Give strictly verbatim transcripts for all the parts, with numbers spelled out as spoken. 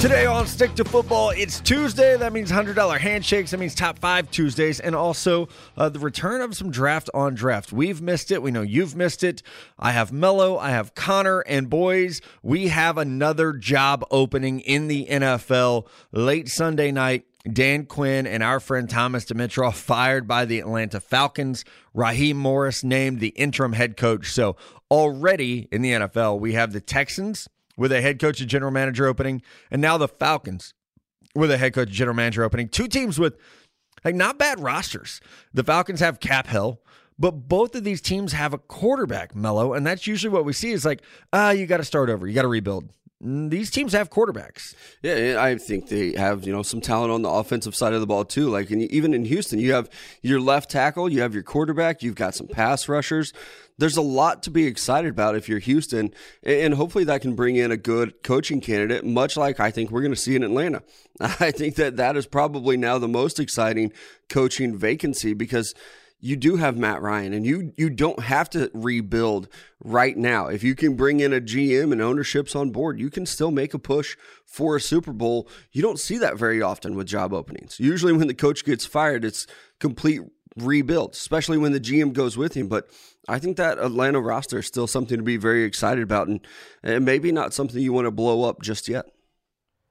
Today on Stick to Football, it's Tuesday. That means one hundred dollars handshakes. That means top five Tuesdays. And also uh, the return of some draft on draft. We've missed it. We know you've missed it. I have Mello. I have Connor. And boys, we have another job opening in the N F L. Late Sunday night, Dan Quinn and our friend Thomas Dimitroff fired by the Atlanta Falcons. Raheem Morris named the interim head coach. So already in the N F L, we have the Texans with a head coach and general manager opening, and now the Falcons with a head coach and general manager opening. Two teams with, like, not bad rosters. The Falcons have cap hell, but both of these teams have a quarterback, Mello, and that's usually what we see is like, ah, you got to start over. You got to rebuild. These teams have quarterbacks. Yeah, I think they have, you know, some talent on the offensive side of the ball too. Like, and even in Houston, you have your left tackle, you have your quarterback, you've got some pass rushers. There's a lot to be excited about if you're Houston, and hopefully that can bring in a good coaching candidate, much like I think we're going to see in Atlanta. I think that that is probably now the most exciting coaching vacancy, because you do have Matt Ryan, and you you don't have to rebuild right now. If you can bring in a G M and ownership's on board, you can still make a push for a Super Bowl. You don't see that very often with job openings. Usually when the coach gets fired, it's complete rebuild, especially when the G M goes with him. But I think that Atlanta roster is still something to be very excited about, and, and maybe not something you want to blow up just yet.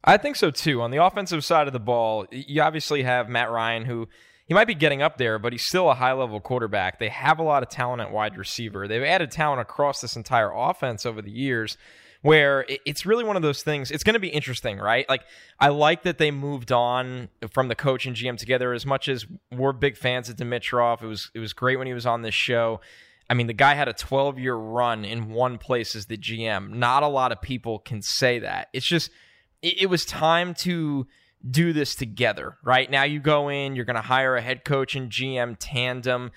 I think so, too. On the offensive side of the ball, you obviously have Matt Ryan, who – he might be getting up there, but he's still a high-level quarterback. They have a lot of talent at wide receiver. They've added talent across this entire offense over the years, where it's really one of those things. It's going to be interesting, right? Like, I like that they moved on from the coach and G M together. As much as we're big fans of Dimitroff, it was, it was great when he was on this show. I mean, the guy had a twelve-year run in one place as the G M. Not a lot of people can say that. It's just, it, it was time to do this together, right? Now you go in, you're going to hire a head coach and G M tandem,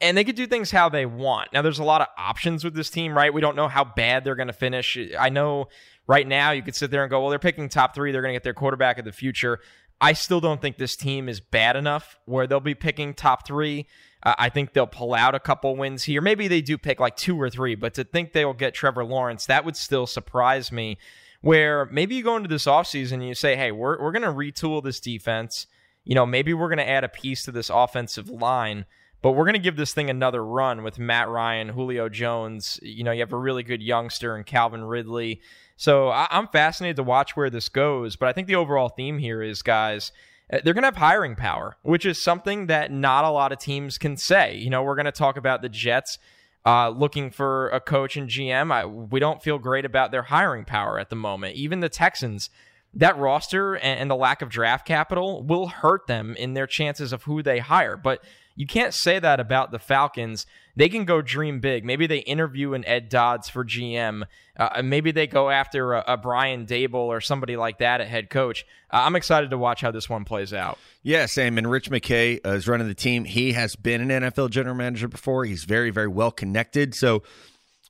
and they could do things how they want. Now there's a lot of options with this team, right? We don't know how bad they're going to finish. I know right now you could sit there and go, well, they're picking top three. They're going to get their quarterback of the future. I still don't think this team is bad enough where they'll be picking top three. Uh, I think they'll pull out a couple wins here. Maybe they do pick like two or three, but to think they will get Trevor Lawrence, that would still surprise me. Where maybe you go into this offseason and you say, hey, we're we're going to retool this defense. You know, maybe we're going to add a piece to this offensive line, but we're going to give this thing another run with Matt Ryan, Julio Jones. You know, you have a really good youngster in Calvin Ridley. So I, I'm fascinated to watch where this goes. But I think the overall theme here is, guys, they're going to have hiring power, which is something that not a lot of teams can say. You know, we're going to talk about the Jets Uh, looking for a coach and G M. I, we don't feel great about their hiring power at the moment. Even the Texans, that roster and, and the lack of draft capital will hurt them in their chances of who they hire. But you can't say that about the Falcons. They can go dream big. Maybe they interview an Ed Dodds for G M. Uh, maybe they go after a, a Brian Dable or somebody like that at head coach. Uh, I'm excited to watch how this one plays out. Yeah, Sam. And Rich McKay uh, is running the team. He has been an N F L general manager before. He's very, very well connected. So,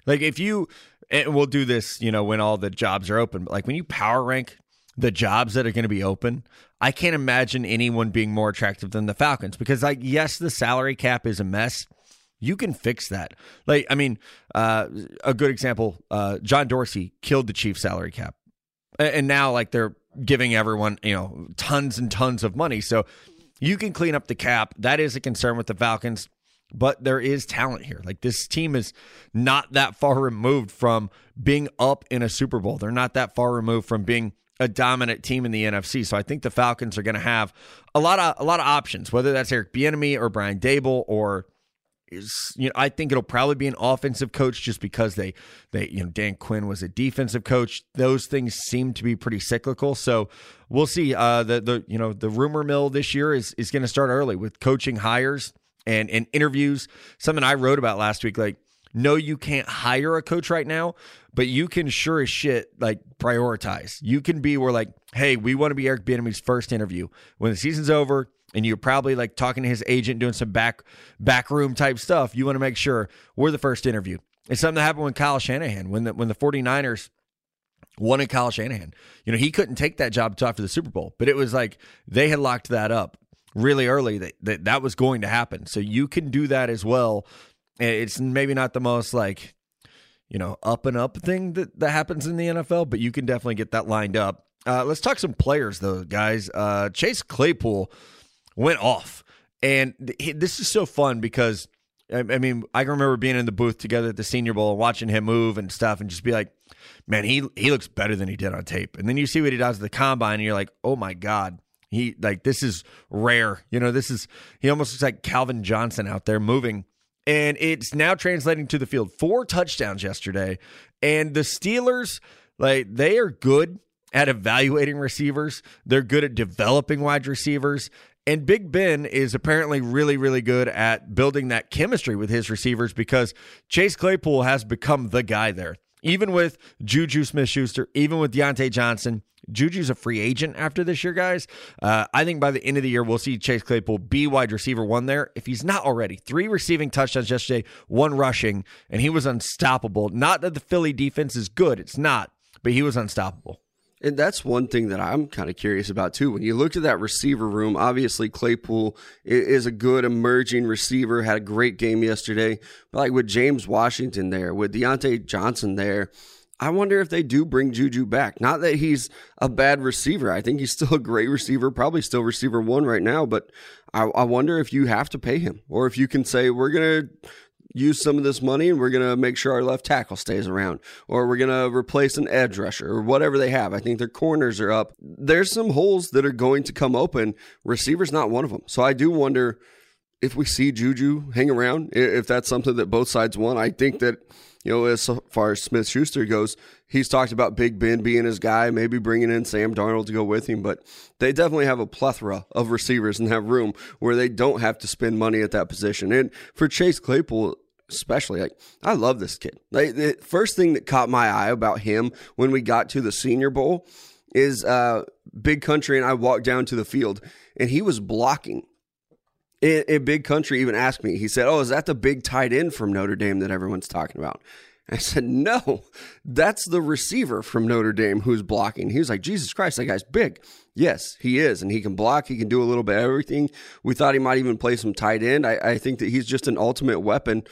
like, if you – and we'll do this, you know, when all the jobs are open. But, like, when you power rank the jobs that are going to be open, I can't imagine anyone being more attractive than the Falcons, because, like, yes, the salary cap is a mess. You can fix that. Like, I mean, uh, a good example, uh, John Dorsey killed the Chiefs salary cap. And now, like, they're giving everyone, you know, tons and tons of money. So you can clean up the cap. That is a concern with the Falcons. But there is talent here. Like, this team is not that far removed from being up in a Super Bowl. They're not that far removed from being a dominant team in the N F C. So I think the Falcons are going to have a lot of a lot of options, whether that's Eric Bieniemy or Brian Dable or, is, you know, I think it'll probably be an offensive coach, just because they they you know Dan Quinn was a defensive coach. Those things seem to be pretty cyclical. So we'll see. Uh, the the you know the rumor mill this year is is going to start early with coaching hires and and interviews. Something I wrote about last week, like, no, you can't hire a coach right now, but you can sure as shit, like, prioritize. You can be where, like, hey, we want to be Eric Bieniemy's first interview. When the season's over and you're probably, like, talking to his agent, doing some back backroom type stuff, you want to make sure we're the first interview. It's something that happened with Kyle Shanahan when the, when the 49ers wanted Kyle Shanahan. You know, he couldn't take that job until after the Super Bowl, but it was like they had locked that up really early that that, that was going to happen. So you can do that as well. It's maybe not the most, like, you know, up and up thing that, that happens in the N F L, but you can definitely get that lined up Uh, let's talk some players, though, guys. Uh, Chase Claypool went off. And th- this is so fun because, I, I mean, I can remember being in the booth together at the Senior Bowl and watching him move and stuff and just be like, man, he he looks better than he did on tape. And then you see what he does at the combine, and you're like, oh, my God. He like this is rare. You know, this is he almost looks like Calvin Johnson out there moving. And it's now translating to the field. Four touchdowns yesterday. And the Steelers, like, they are good at evaluating receivers. They're good at developing wide receivers. And Big Ben is apparently really, really good at building that chemistry with his receivers because Chase Claypool has become the guy there. Even with Juju Smith-Schuster, even with Diontae Johnson, Juju's a free agent after this year, guys. Uh, I think by the end of the year, we'll see Chase Claypool be wide receiver one there. If he's not already, three receiving touchdowns yesterday, one rushing, and he was unstoppable. Not that the Philly defense is good. It's not, but he was unstoppable. And that's one thing that I'm kind of curious about, too. When you looked at that receiver room, obviously Claypool is a good emerging receiver, had a great game yesterday. But like with James Washington there, with Diontae Johnson there, I wonder if they do bring Juju back. Not that he's a bad receiver. I think he's still a great receiver, probably still receiver one right now. But I, I wonder if you have to pay him or if you can say, we're going to use some of this money and we're going to make sure our left tackle stays around, or we're going to replace an edge rusher or whatever they have. I think their corners are up. There's some holes that are going to come open. Receiver's not one of them. So I do wonder if we see Juju hang around, if that's something that both sides want. I think that, you know, as far as Smith-Schuster goes, he's talked about Big Ben being his guy, maybe bringing in Sam Darnold to go with him, but they definitely have a plethora of receivers in that room where they don't have to spend money at that position. And for Chase Claypool especially, like, I love this kid. Like, the first thing that caught my eye about him when we got to the Senior Bowl is uh, Big Country and I walked down to the field, and he was blocking. And Big Country even asked me, he said, oh, is that the big tight end from Notre Dame that everyone's talking about? I said, no, that's the receiver from Notre Dame who's blocking. He was like, Jesus Christ, that guy's big. Yes, he is, and he can block. He can do a little bit of everything. We thought he might even play some tight end. I, I think that he's just an ultimate weapon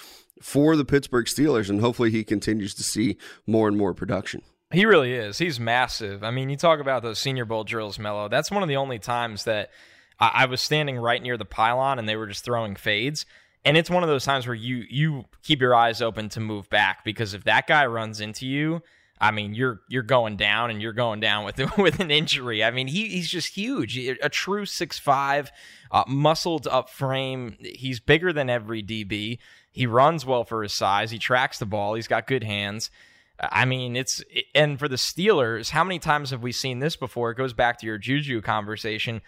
for the Pittsburgh Steelers, and hopefully he continues to see more and more production. He really is. He's massive. I mean, you talk about those Senior Bowl drills, Melo. That's one of the only times that I was standing right near the pylon and they were just throwing fades. And it's one of those times where you you keep your eyes open to move back, because if that guy runs into you, I mean, you're you're going down, and you're going down with with an injury. I mean, he he's just huge. A true six five, uh, muscled up frame. He's bigger than every D B. He runs well for his size. He tracks the ball. He's got good hands. I mean, it's, and for the Steelers, how many times have we seen this before? It goes back to your Juju conversation.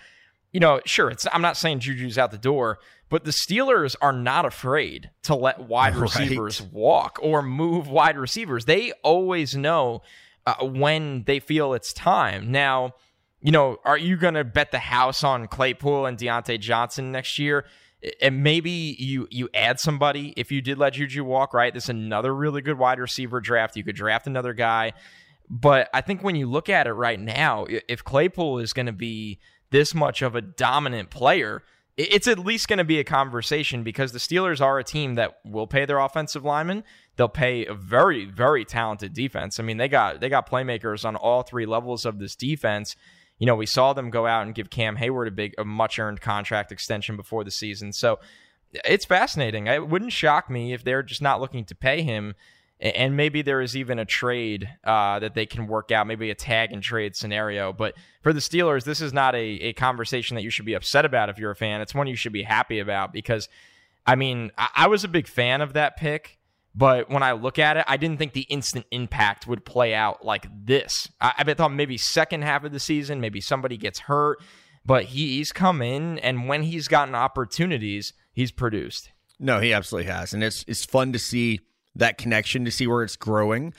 You know, sure, it's, I'm not saying Juju's out the door, but the Steelers are not afraid to let wide receivers right. walk or move wide receivers. They always know uh, when they feel it's time. Now, you know, are you going to bet the house on Claypool and Diontae Johnson next year? And maybe you you add somebody if you did let Juju walk, right? This is another really good wide receiver draft. You could draft another guy. But I think when you look at it right now, if Claypool is going to be this much of a dominant player, it's at least going to be a conversation, because the Steelers are a team that will pay their offensive linemen. They'll pay a very, very talented defense. I mean, they got they got playmakers on all three levels of this defense. You know, we saw them go out and give Cam Hayward a big, a much-earned contract extension before the season. So it's fascinating. It wouldn't shock me if they're just not looking to pay him. And maybe there is even a trade uh, that they can work out, maybe a tag and trade scenario. But for the Steelers, this is not a, a conversation that you should be upset about if you're a fan. It's one you should be happy about, because, I mean, I, I was a big fan of that pick. But when I look at it, I didn't think the instant impact would play out like this. I, I thought maybe second half of the season, maybe somebody gets hurt. But he, he's come in, and when he's gotten opportunities, he's produced. No, he absolutely has. And it's it's fun to see that connection, to see where it's growing.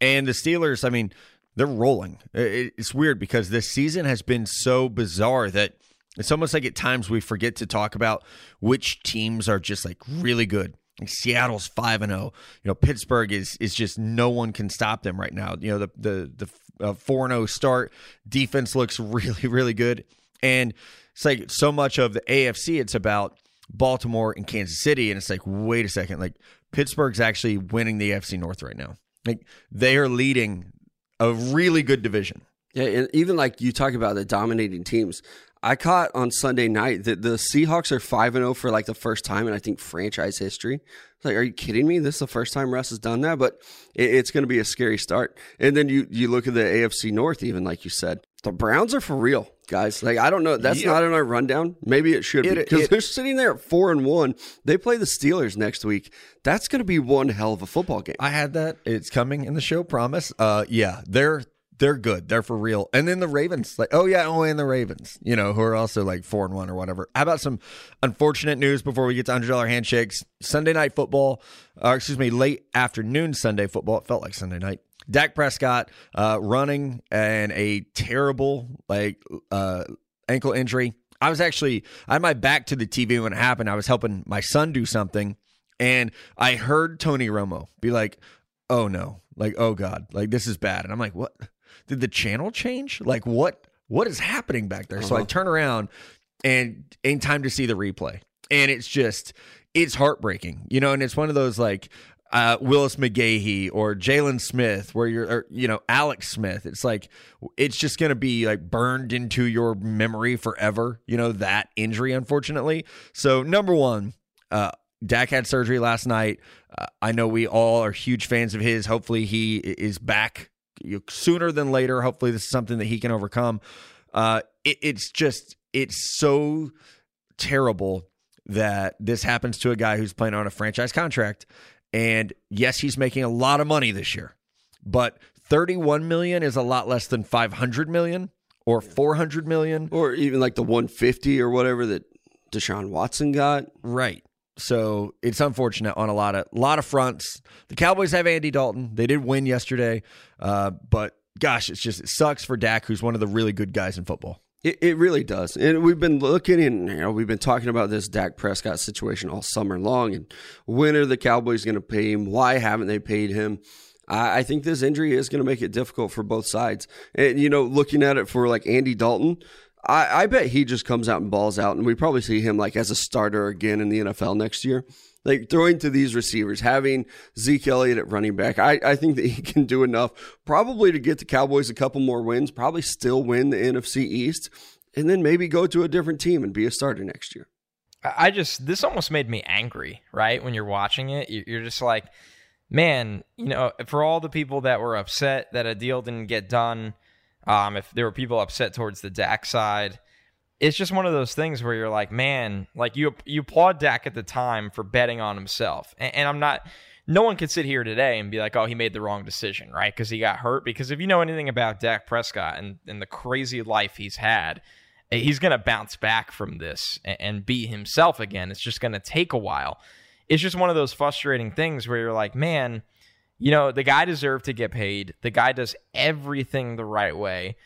And the Steelers, I mean, they're rolling. It's weird because this season has been so bizarre that it's almost like at times we forget to talk about which teams are just like really good. Like Seattle's five and oh. You know, Pittsburgh is is just no one can stop them right now. You know, the the the uh, four and oh start, defense looks really, really good. And it's like so much of the A F C, it's about Baltimore and Kansas City, and it's like, wait a second, like Pittsburgh's actually winning the A F C North right now. Like, they are leading a really good division. Yeah, and even like you talk about the dominating teams. I caught on Sunday night that the Seahawks are five and oh for like the first time in, I think, franchise history. Like, are you kidding me? This is the first time Russ has done that, but it, it's going to be a scary start. And then you you look at the A F C North, even like you said. The Browns are for real, guys. Like, I don't know. That's yeah. not in our rundown. Maybe it should it, be because they're sitting there at four and one. They play the Steelers next week. That's going to be one hell of a football game. I had that. It's coming in the show, promise. Uh, yeah, they're they're good. They're for real. And then the Ravens. Like, oh, yeah, oh, and the Ravens, you know, who are also like four and one or whatever. How about some unfortunate news before we get to one hundred dollar handshakes? Sunday night football, or excuse me, late afternoon Sunday football. It felt like Sunday night. Dak Prescott uh, running and a terrible like uh, ankle injury. I was actually, I had my back to the T V when it happened. I was helping my son do something, and I heard Tony Romo be like, oh no, like, oh God, like this is bad. And I'm like, what? Did the channel change? Like what? What is happening back there? Uh-huh. So I turn around and in time to see the replay. And it's just, it's heartbreaking, you know, and it's one of those like, Uh, Willis McGahee or Jalen Smith, where you're, or, you know, Alex Smith. It's like, it's just going to be like burned into your memory forever, you know, that injury, unfortunately. So, number one, uh, Dak had surgery last night. Uh, I know we all are huge fans of his. Hopefully, he is back sooner than later. Hopefully, this is something that he can overcome. Uh, it, it's just, it's so terrible that this happens to a guy who's playing on a franchise contract. And yes, he's making a lot of money this year, but thirty-one million dollars is a lot less than five hundred million dollars or four hundred million dollars. Or even like the one hundred fifty or whatever that Deshaun Watson got. Right. So it's unfortunate on a lot of lot of fronts. The Cowboys have Andy Dalton. They did win yesterday, uh, but gosh, it's just it sucks for Dak, who's one of the really good guys in football. It, it really does. And we've been looking and you know, we've been talking about this Dak Prescott situation all summer long. And when are the Cowboys going to pay him? Why haven't they paid him? I, I think this injury is going to make it difficult for both sides. And, you know, looking at it for like Andy Dalton, I, I bet he just comes out and balls out. And we probably see him like as a starter again in the N F L next year. Like throwing to these receivers, having Zeke Elliott at running back, I, I think that he can do enough probably to get the Cowboys a couple more wins, probably still win the N F C East, and then maybe go to a different team and be a starter next year. I just, this almost made me angry, right? When you're watching it, you're just like, man, you know, for all the people that were upset that a deal didn't get done, um, if there were people upset towards the Dak side, it's just one of those things where you're like, man, like you you applaud Dak at the time for betting on himself. And, and I'm not, no one could sit here today and be like, oh, he made the wrong decision, right? Because he got hurt. Because if you know anything about Dak Prescott and, and the crazy life he's had, he's going to bounce back from this and, and be himself again. It's just going to take a while. It's just one of those frustrating things where you're like, man, you know, the guy deserved to get paid. The guy does everything the right way.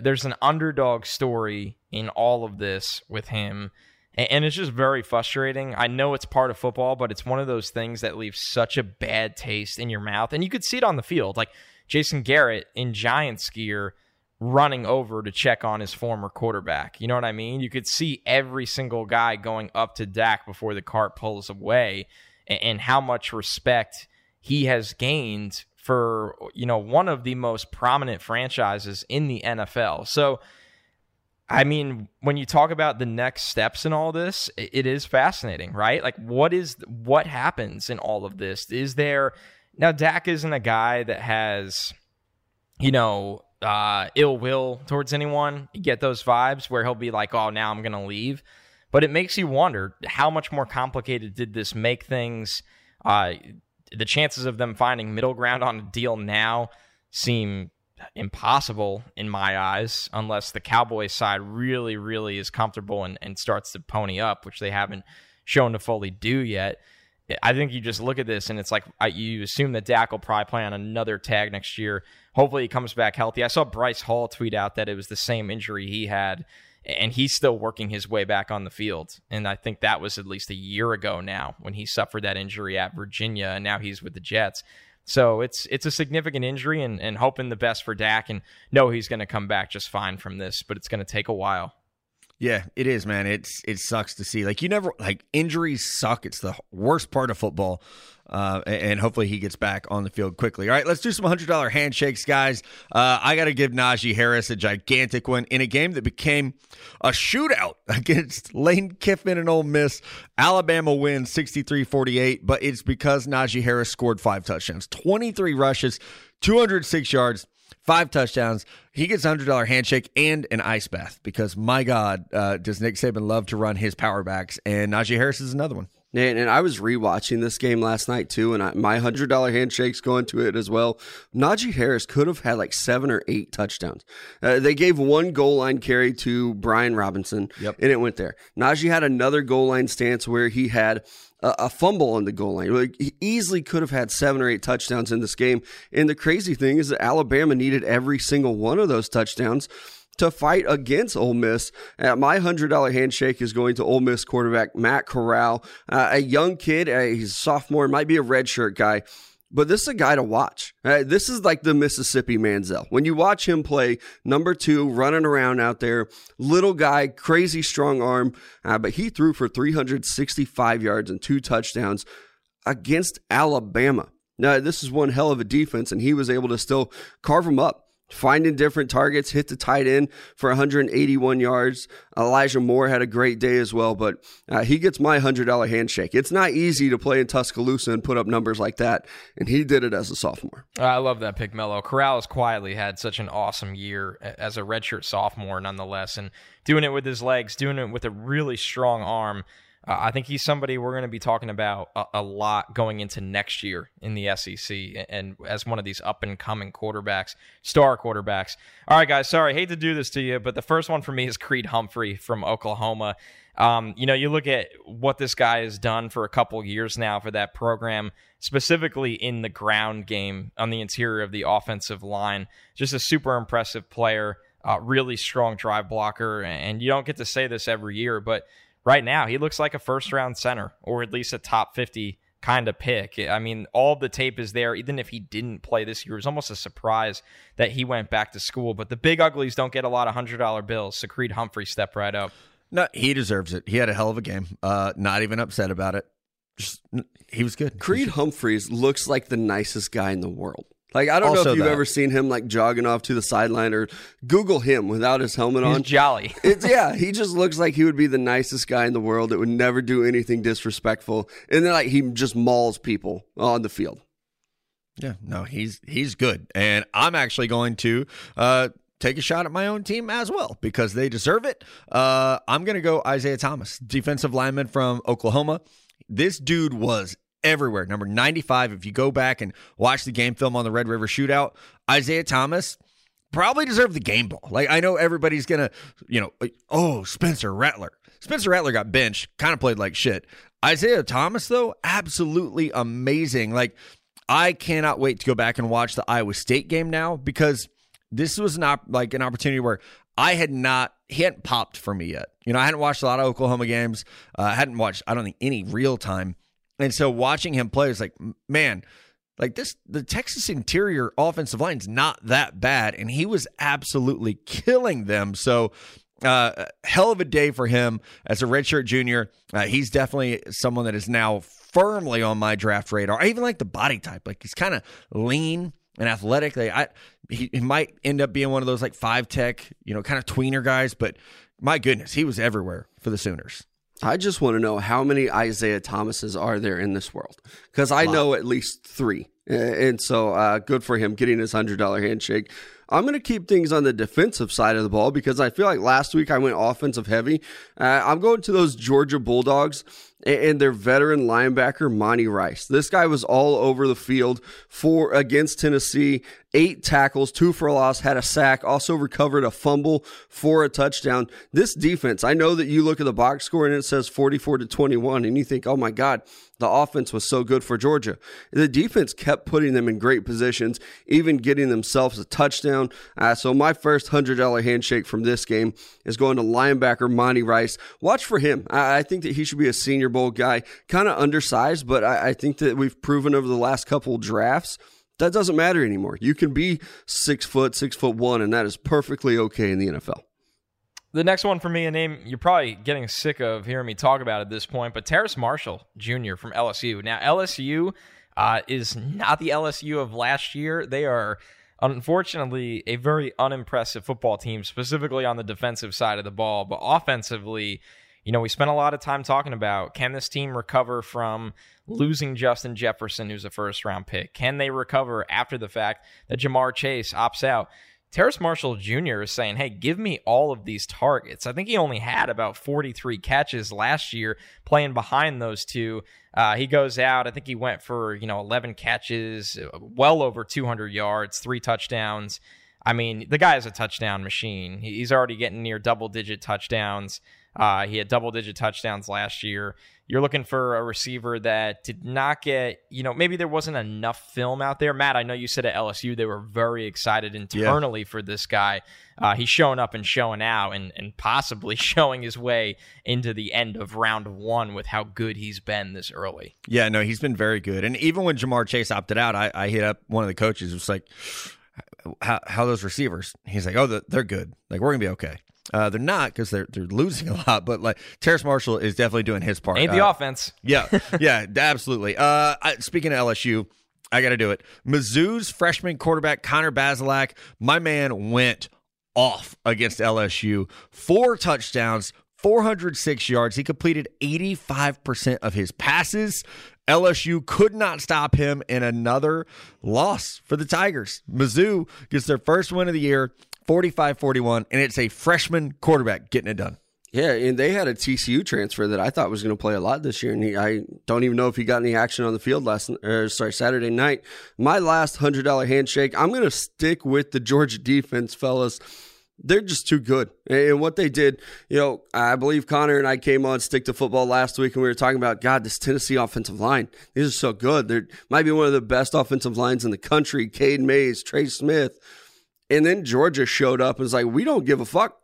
There's an underdog story in all of this with him, and it's just very frustrating. I know it's part of football, but it's one of those things that leaves such a bad taste in your mouth, and you could see it on the field. Like Jason Garrett in Giants gear running over to check on his former quarterback. You know what I mean? You could see every single guy going up to Dak before the cart pulls away and how much respect he has gained for, you know, one of the most prominent franchises in the N F L. So, I mean, when you talk about the next steps in all this, it is fascinating, right? Like, what is what happens in all of this? Is there now? Dak isn't a guy that has, you know, uh, ill will towards anyone. You get those vibes where he'll be like, "Oh, now I'm gonna leave," but it makes you wonder how much more complicated did this make things. Uh, The chances of them finding middle ground on a deal now seem impossible in my eyes, unless the Cowboys side really, really is comfortable and, and starts to pony up, which they haven't shown to fully do yet. I think you just look at this and it's like I, you assume that Dak will probably play on another tag next year. Hopefully he comes back healthy. I saw Bryce Hall tweet out that it was the same injury he had, and he's still working his way back on the field. And I think that was at least a year ago now when he suffered that injury at Virginia, and now he's with the Jets. So it's it's a significant injury, and, and hoping the best for Dak. And no, he's going to come back just fine from this, but it's going to take a while. Yeah, it is, man. It's It sucks to see. Like, you never, like, injuries suck. It's the worst part of football. Uh, and hopefully he gets back on the field quickly. All right, let's do some one hundred dollar handshakes, guys. Uh, I got to give Najee Harris a gigantic one in a game that became a shootout against Lane Kiffin and Ole Miss. Alabama wins sixty-three forty-eight, but it's because Najee Harris scored five touchdowns, twenty-three rushes, two hundred six yards, five touchdowns. He gets a one hundred dollar handshake and an ice bath because, my God, uh, does Nick Saban love to run his power backs, and Najee Harris is another one. Nate, and I was rewatching this game last night too, and I, my one hundred dollar handshake's going to it as well. Najee Harris could have had like seven or eight touchdowns. Uh, they gave one goal line carry to Brian Robinson, yep. and it went there. Najee had another goal line stance where he had a fumble on the goal line. Like, he easily could have had seven or eight touchdowns in this game. And the crazy thing is that Alabama needed every single one of those touchdowns to fight against Ole Miss. Uh, my one hundred dollar handshake is going to Ole Miss quarterback Matt Corral, uh, a young kid. Uh, he's a sophomore, might be a redshirt guy. But this is a guy to watch. Uh, this is like the Mississippi Manziel. When you watch him play, number two, running around out there, little guy, crazy strong arm. Uh, but he threw for three hundred sixty-five yards and two touchdowns against Alabama. Now, this is one hell of a defense, and he was able to still carve them up, finding different targets, hit the tight end for one hundred eighty-one yards. Elijah Moore had a great day as well, but uh, he gets my one hundred dollar handshake. It's not easy to play in Tuscaloosa and put up numbers like that, and he did it as a sophomore. I love that pick, Mello. Corral has quietly had such an awesome year as a redshirt sophomore nonetheless, and doing it with his legs, doing it with a really strong arm. Uh, I think he's somebody we're going to be talking about a, a lot going into next year in the S E C and, and as one of these up-and-coming quarterbacks, star quarterbacks. All right, guys, sorry, hate to do this to you, but the first one for me is Creed Humphrey from Oklahoma. Um, you know, you look at what this guy has done for a couple years now for that program, specifically in the ground game on the interior of the offensive line. Just a super impressive player, uh, really strong drive blocker, and you don't get to say this every year, but right now, he looks like a first-round center, or at least a top fifty kind of pick. I mean, all the tape is there. Even if he didn't play this year, it was almost a surprise that he went back to school. But the big uglies don't get a lot of one hundred dollar bills, so Creed Humphrey stepped right up. No, he deserves it. He had a hell of a game. Uh, not even upset about it. Just, he was good. Creed Humphreys looks like the nicest guy in the world. Like, I don't also know if you've that. ever seen him, like, jogging off to the sideline, or Google him without his helmet on. He's jolly. It's, yeah, he just looks like he would be the nicest guy in the world that would never do anything disrespectful. And then, like, he just mauls people on the field. Yeah, no, he's he's good. And I'm actually going to uh, take a shot at my own team as well because they deserve it. Uh, I'm going to go Isaiah Thomas, defensive lineman from Oklahoma. This dude was everywhere. Number ninety-five, if you go back and watch the game film on the Red River Shootout, Isaiah Thomas probably deserved the game ball. Like, I know everybody's going to, you know, like, oh, Spencer Rattler. Spencer Rattler got benched, kind of played like shit. Isaiah Thomas, though, absolutely amazing. Like, I cannot wait to go back and watch the Iowa State game now because this was an op- like an opportunity where I had not, he hadn't popped for me yet. You know, I hadn't watched a lot of Oklahoma games. Uh, I hadn't watched, I don't think, any real time. And so watching him play is like, man, like this, the Texas interior offensive line is not that bad. And he was absolutely killing them. So uh, hell of a day for him as a redshirt junior. Uh, he's definitely someone that is now firmly on my draft radar. I even like the body type. Like he's kind of lean and athletic. Like I, he, he might end up being one of those like five tech, you know, kind of tweener guys. But my goodness, he was everywhere for the Sooners. I just want to know how many Isaiah Thomases are there in this world, because I wow. know at least three. And so uh, good for him getting his one hundred dollar handshake. I'm going to keep things on the defensive side of the ball because I feel like last week I went offensive heavy. Uh, I'm going to those Georgia Bulldogs and their veteran linebacker, Monty Rice. This guy was all over the field for against Tennessee, eight tackles, two for a loss, had a sack, also recovered a fumble for a touchdown. This defense, I know that you look at the box score and it says forty-four to twenty-one, and you think, oh my God, the offense was so good for Georgia. The defense kept putting them in great positions, even getting themselves a touchdown. Uh, so my first one hundred dollar handshake from this game is going to linebacker Monty Rice. Watch for him. I, I think that he should be a Senior Bowl guy, kind of undersized, but I, I think that we've proven over the last couple drafts that doesn't matter anymore. You can be six foot, six foot one, and that is perfectly okay in the N F L. The next one for me, a name you're probably getting sick of hearing me talk about at this point, but Terrace Marshall Junior from L S U. Now, L S U uh, is not the L S U of last year. They are, unfortunately, a very unimpressive football team, specifically on the defensive side of the ball. But offensively, you know, we spent a lot of time talking about, can this team recover from losing Justin Jefferson, who's a first-round pick? Can they recover after the fact that Jamar Chase opts out? Terrace Marshall Junior is saying, hey, give me all of these targets. I think he only had about forty-three catches last year playing behind those two. Uh, he goes out. I think he went for, you know, eleven catches, well over two hundred yards, three touchdowns. I mean, the guy is a touchdown machine. He's already getting near double-digit touchdowns. Uh, he had double-digit touchdowns last year. You're looking for a receiver that did not get, you know, maybe there wasn't enough film out there. Matt, I know you said at L S U they were very excited internally yeah. for this guy. Uh, he's showing up and showing out and, and possibly showing his way into the end of round one with how good he's been this early. Yeah, no, he's been very good. And even when Jamar Chase opted out, I, I hit up one of the coaches. It was like, how, how are those receivers? He's like, oh, they're good. Like, we're going to be okay. Uh, they're not because they're they're losing a lot, but like Terrace Marshall is definitely doing his part. Ain't the uh, offense. Yeah, yeah, absolutely. Uh, I, speaking of L S U, I got to do it. Mizzou's freshman quarterback, Connor Bazelak, my man went off against L S U. Four touchdowns, four hundred six yards. He completed eighty-five percent of his passes. L S U could not stop him in another loss for the Tigers. Mizzou gets their first win of the year. forty-five forty-one, and it's a freshman quarterback getting it done. Yeah, and they had a T C U transfer that I thought was going to play a lot this year, and he, I don't even know if he got any action on the field last or sorry, Saturday night. My last one hundred dollars handshake, I'm going to stick with the Georgia defense, fellas. They're just too good. And what they did, you know, I believe Connor and I came on Stick to Football last week, and we were talking about, God, this Tennessee offensive line, these are so good. They might be one of the best offensive lines in the country. Cade Mays, Trey Smith. And then Georgia showed up and was like, we don't give a fuck.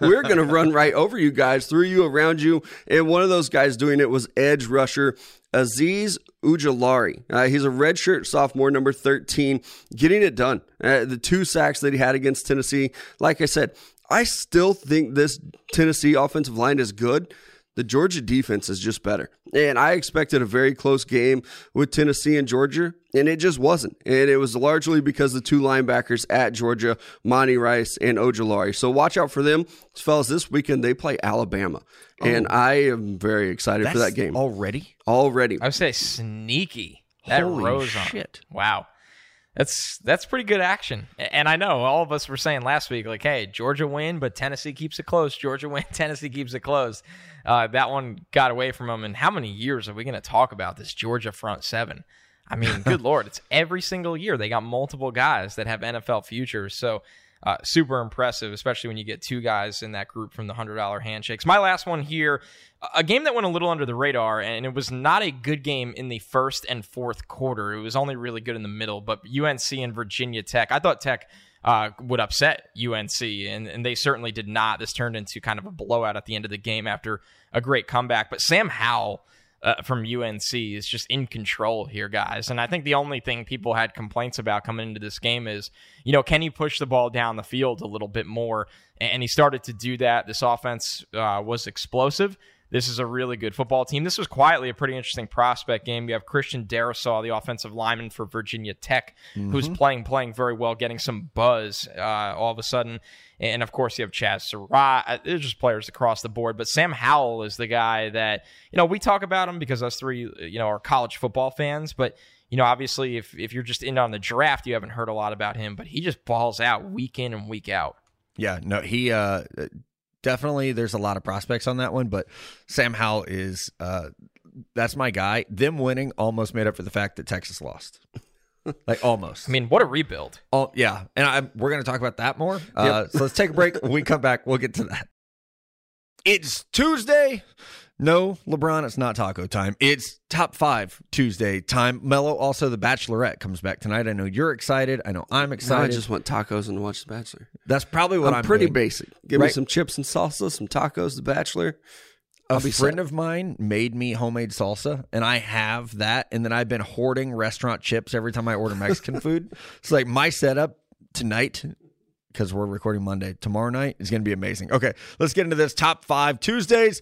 We're going to run right over you guys, through you, around you. And one of those guys doing it was edge rusher Azeez Ujulari. Uh, he's a redshirt sophomore, number thirteen, getting it done. Uh, the two sacks that he had against Tennessee. Like I said, I still think this Tennessee offensive line is good. The Georgia defense is just better. And I expected a very close game with Tennessee and Georgia, and it just wasn't. And it was largely because the two linebackers at Georgia, Monty Rice and Ojulari. So watch out for them. Fellas, this weekend they play Alabama. Oh, and I am very excited for that game. Already? Already. I would say sneaky. That Holy rose shit. On. Wow. That's that's pretty good action. And I know all of us were saying last week, like, hey, Georgia win, but Tennessee keeps it close. Georgia win, Tennessee keeps it close. Uh, that one got away from them. And how many years are we going to talk about this Georgia front seven? I mean, good Lord, it's every single year. They got multiple guys that have N F L futures. So uh, super impressive, especially when you get two guys in that group from the one hundred dollars handshakes. My last one here, a game that went a little under the radar, and it was not a good game in the first and fourth quarter. It was only really good in the middle, but U N C and Virginia Tech. I thought Tech uh, would upset U N C, and, and they certainly did not. This turned into kind of a blowout at the end of the game after a great comeback. But Sam Howell uh, from U N C is just in control here, guys. And I think the only thing people had complaints about coming into this game is, you know, can he push the ball down the field a little bit more? And he started to do that. This offense uh, was explosive. This is a really good football team. This was quietly a pretty interesting prospect game. You have Christian Darrisaw, the offensive lineman for Virginia Tech, mm-hmm. who's playing playing very well, getting some buzz uh, all of a sudden. And, of course, you have Chaz Surratt. There's just players across the board. But Sam Howell is the guy that, you know, we talk about him because us three, you know, are college football fans. But, you know, obviously, if, if you're just in on the draft, you haven't heard a lot about him. But he just balls out week in and week out. Yeah, no, he uh... – definitely, there's a lot of prospects on that one, but Sam Howell is, uh, that's my guy. Them winning almost made up for the fact that Texas lost. Like, almost. I mean, what a rebuild. Oh, yeah, and I, we're going to talk about that more. Uh, yep. So let's take a break. When we come back, we'll get to that. It's Tuesday. No, LeBron, it's not taco time. It's Top five Tuesday time. Mello, also The Bachelorette comes back tonight. I know you're excited. I know I'm excited. No, I just want tacos and watch The Bachelor. That's probably what I'm, I'm pretty doing. Basic. Give right? me some chips and salsa, some tacos, The Bachelor. I'll a be friend set. Of mine made me homemade salsa, and I have that, and then I've been hoarding restaurant chips every time I order Mexican food. It's so like my setup tonight, because we're recording Monday, tomorrow night is going to be amazing. Okay, let's get into this Top five Tuesdays.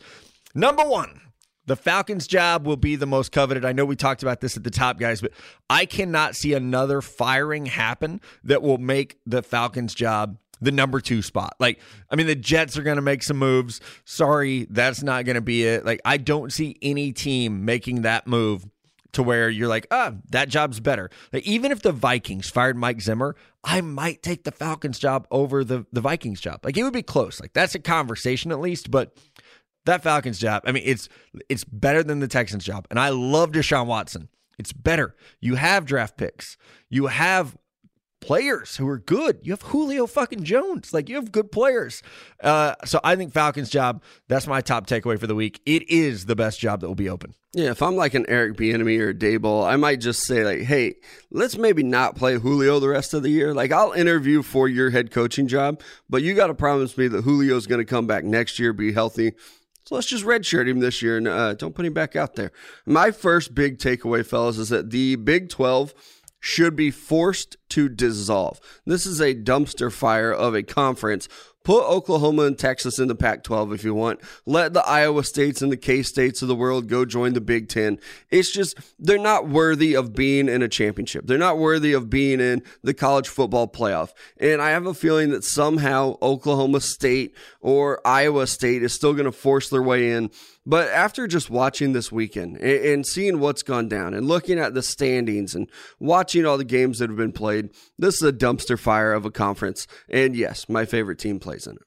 Number one, The Falcons' job will be the most coveted. I know we talked about this at the top, guys, but I cannot see another firing happen that will make the Falcons' job the number two spot. Like, I mean, the Jets are going to make some moves. Sorry, that's not going to be it. Like, I don't see any team making that move to where you're like, ah, oh, that job's better. Like, even if the Vikings fired Mike Zimmer, I might take the Falcons' job over the, the Vikings' job. Like, it would be close. Like, that's a conversation at least, but that Falcons job, I mean, it's it's better than the Texans job. And I love Deshaun Watson. It's better. You have draft picks. You have players who are good. You have Julio fucking Jones. Like, you have good players. Uh, so I think Falcons job, that's my top takeaway for the week. It is the best job that will be open. Yeah, if I'm like an Eric Bieniemy or Dable, I might just say, like, hey, let's maybe not play Julio the rest of the year. Like, I'll interview for your head coaching job, but you got to promise me that Julio's going to come back next year, be healthy. So let's just redshirt him this year and uh, don't put him back out there. My first big takeaway, fellas, is that the Big twelve should be forced to dissolve. This is a dumpster fire of a conference. Put Oklahoma and Texas in the Pac twelve if you want. Let the Iowa States and the K-States of the world go join the Big Ten. It's just, they're not worthy of being in a championship. They're not worthy of being in the college football playoff. And I have a feeling that somehow Oklahoma State or Iowa State is still going to force their way in. But after just watching this weekend and, and seeing what's gone down and looking at the standings and watching all the games that have been played, this is a dumpster fire of a conference. And yes, my favorite team plays in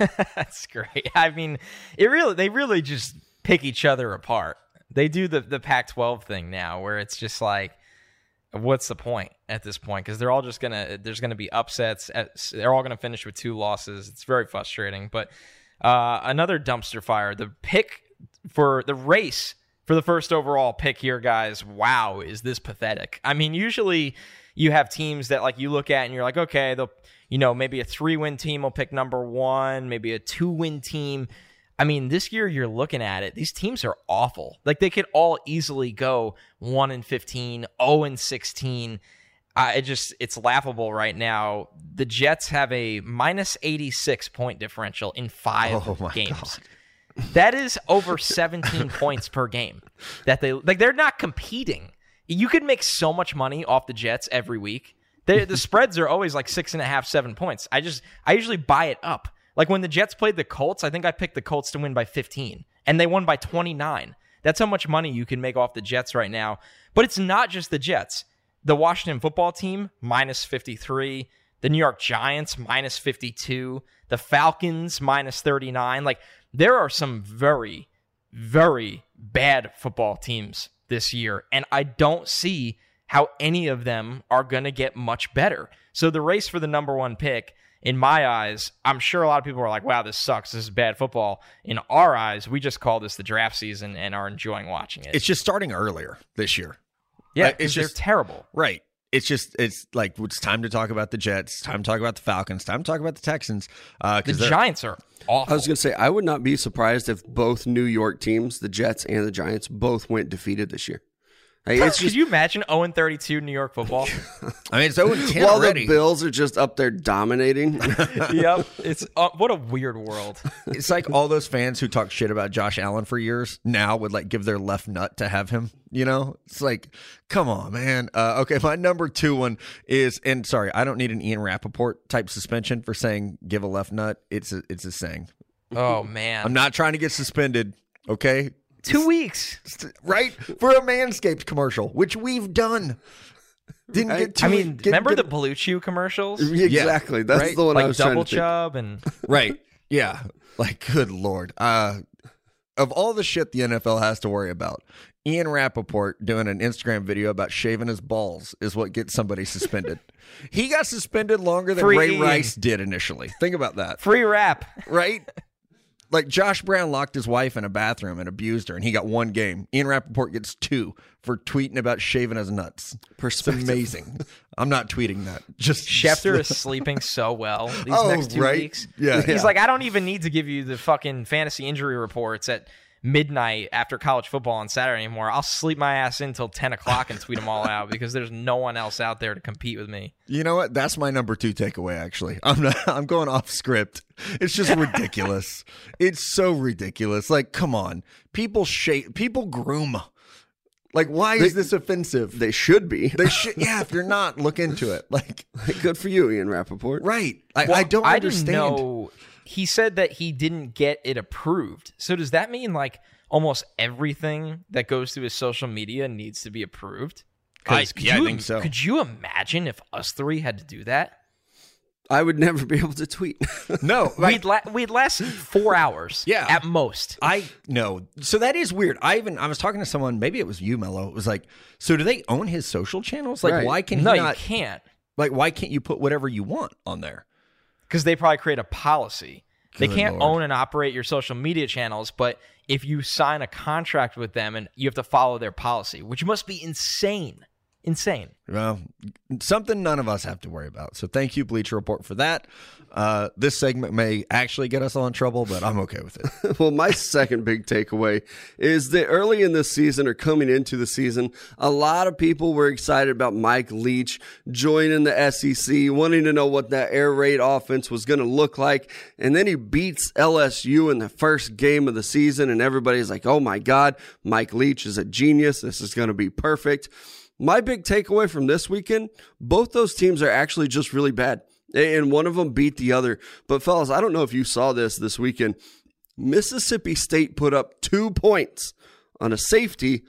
it. That's great. I mean, it really they really just pick each other apart. They do the, the Pac twelve thing now where it's just like, what's the point at this point? Because they're all just going to, there's going to be upsets. At, they're all going to finish with two losses. It's very frustrating. But Uh, another dumpster fire, the pick for the race for the first overall pick here, guys. Wow, is this pathetic? I mean, usually you have teams that like you look at and you're like, okay, they'll, you know, maybe a three win team will pick number one, maybe a two win team. I mean, this year you're looking at it. These teams are awful. Like, they could all easily go one and fifteen, oh and sixteen. Uh, it just, it's laughable right now. The Jets have a minus eighty-six point differential in five oh my games. God. That is over seventeen points per game. That they like, they're not competing. You could make so much money off the Jets every week. They, the spreads are always like six and a half, seven points. I just, I usually buy it up. Like when the Jets played the Colts, I think I picked the Colts to win by fifteen, and they won by twenty-nine. That's how much money you can make off the Jets right now. But it's not just the Jets. The Washington football team, minus fifty-three. The New York Giants, minus fifty-two. The Falcons, minus thirty-nine. Like, there are some very, very bad football teams this year, and I don't see how any of them are going to get much better. So the race for the number one pick, in my eyes, I'm sure a lot of people are like, wow, this sucks. This is bad football. In our eyes, we just call this the draft season and are enjoying watching it. It's just starting earlier this year. Yeah, it's just terrible. Right. It's just, it's like, it's time to talk about the Jets, time to talk about the Falcons, time to talk about the Texans. Uh, the Giants are awful. I was going to say, I would not be surprised if both New York teams, the Jets and the Giants, both went defeated this year. Like, it's just, could you imagine oh and thirty-two New York football? I mean, it's oh and ten while already. The Bills are just up there dominating. Yep. It's uh, what a weird world. It's like all those fans who talk shit about Josh Allen for years now would like give their left nut to have him. You know, it's like, come on, man. Uh, okay, my number two one is, and sorry, I don't need an Ian Rappaport type suspension for saying give a left nut. It's a, it's a saying. Oh, man. I'm not trying to get suspended, okay? Two weeks, right? For a Manscaped commercial, which we've done. Didn't get to I mean, get, remember get, the Blue Chew commercials? Exactly. Yeah, that's right? The one like I was trying to think. Like Double Chub and... Right. Yeah. Like, good Lord. Uh, of all the shit the N F L has to worry about, Ian Rappaport doing an Instagram video about shaving his balls is what gets somebody suspended. He got suspended longer than Free Ray Ian. Rice did initially. Think about that. Free rap. Right? Like, Josh Brown locked his wife in a bathroom and abused her, and he got one game. Ian Rappaport gets two for tweeting about shaving his nuts. It's amazing. I'm not tweeting that. Just Schefter is sleeping so well these oh, next two right? weeks. Yeah, he's yeah. like, I don't even need to give you the fucking fantasy injury reports at midnight after college football on Saturday anymore. I'll sleep my ass in till ten o'clock and tweet them all out because there's no one else out there to compete with me. You know what? That's my number two takeaway, actually. I'm not, I'm going off script. It's just ridiculous. It's so ridiculous. Like, come on. People shape, people groom. Like, why they, is this offensive? They should be. They should. Yeah, if you're not, look into it. Like, good for you, Ian Rappaport. Right. I, well, I don't I understand. Didn't know. He said that he didn't get it approved. So does that mean, like, almost everything that goes through his social media needs to be approved? I, yeah, you, I think so. Could you imagine if us three had to do that? I would never be able to tweet. No. Like, we'd, la- we'd last four hours yeah, at most. I know. So that is weird. I even I was talking to someone, maybe it was you, Mello. It was like, so do they own his social channels? Like, right. why can he no, not? You can't. Like, why can't you put whatever you want on there? Because they probably create a policy. Good they can't Lord. own and operate your social media channels, but if you sign a contract with them and you have to follow their policy, which must be insane. Insane. Well, something none of us have to worry about. So thank you, Bleacher Report, for that. Uh, this segment may actually get us all in trouble, but I'm okay with it. Well, my second big takeaway is that early in this season, or coming into the season, a lot of people were excited about Mike Leach joining the S E C, wanting to know what that air raid offense was going to look like. And then he beats L S U in the first game of the season, and everybody's like, oh my God, Mike Leach is a genius. This is going to be perfect. My big takeaway from this weekend, both those teams are actually just really bad, and one of them beat the other. But, fellas, I don't know if you saw this this weekend. Mississippi State put up two points on a safety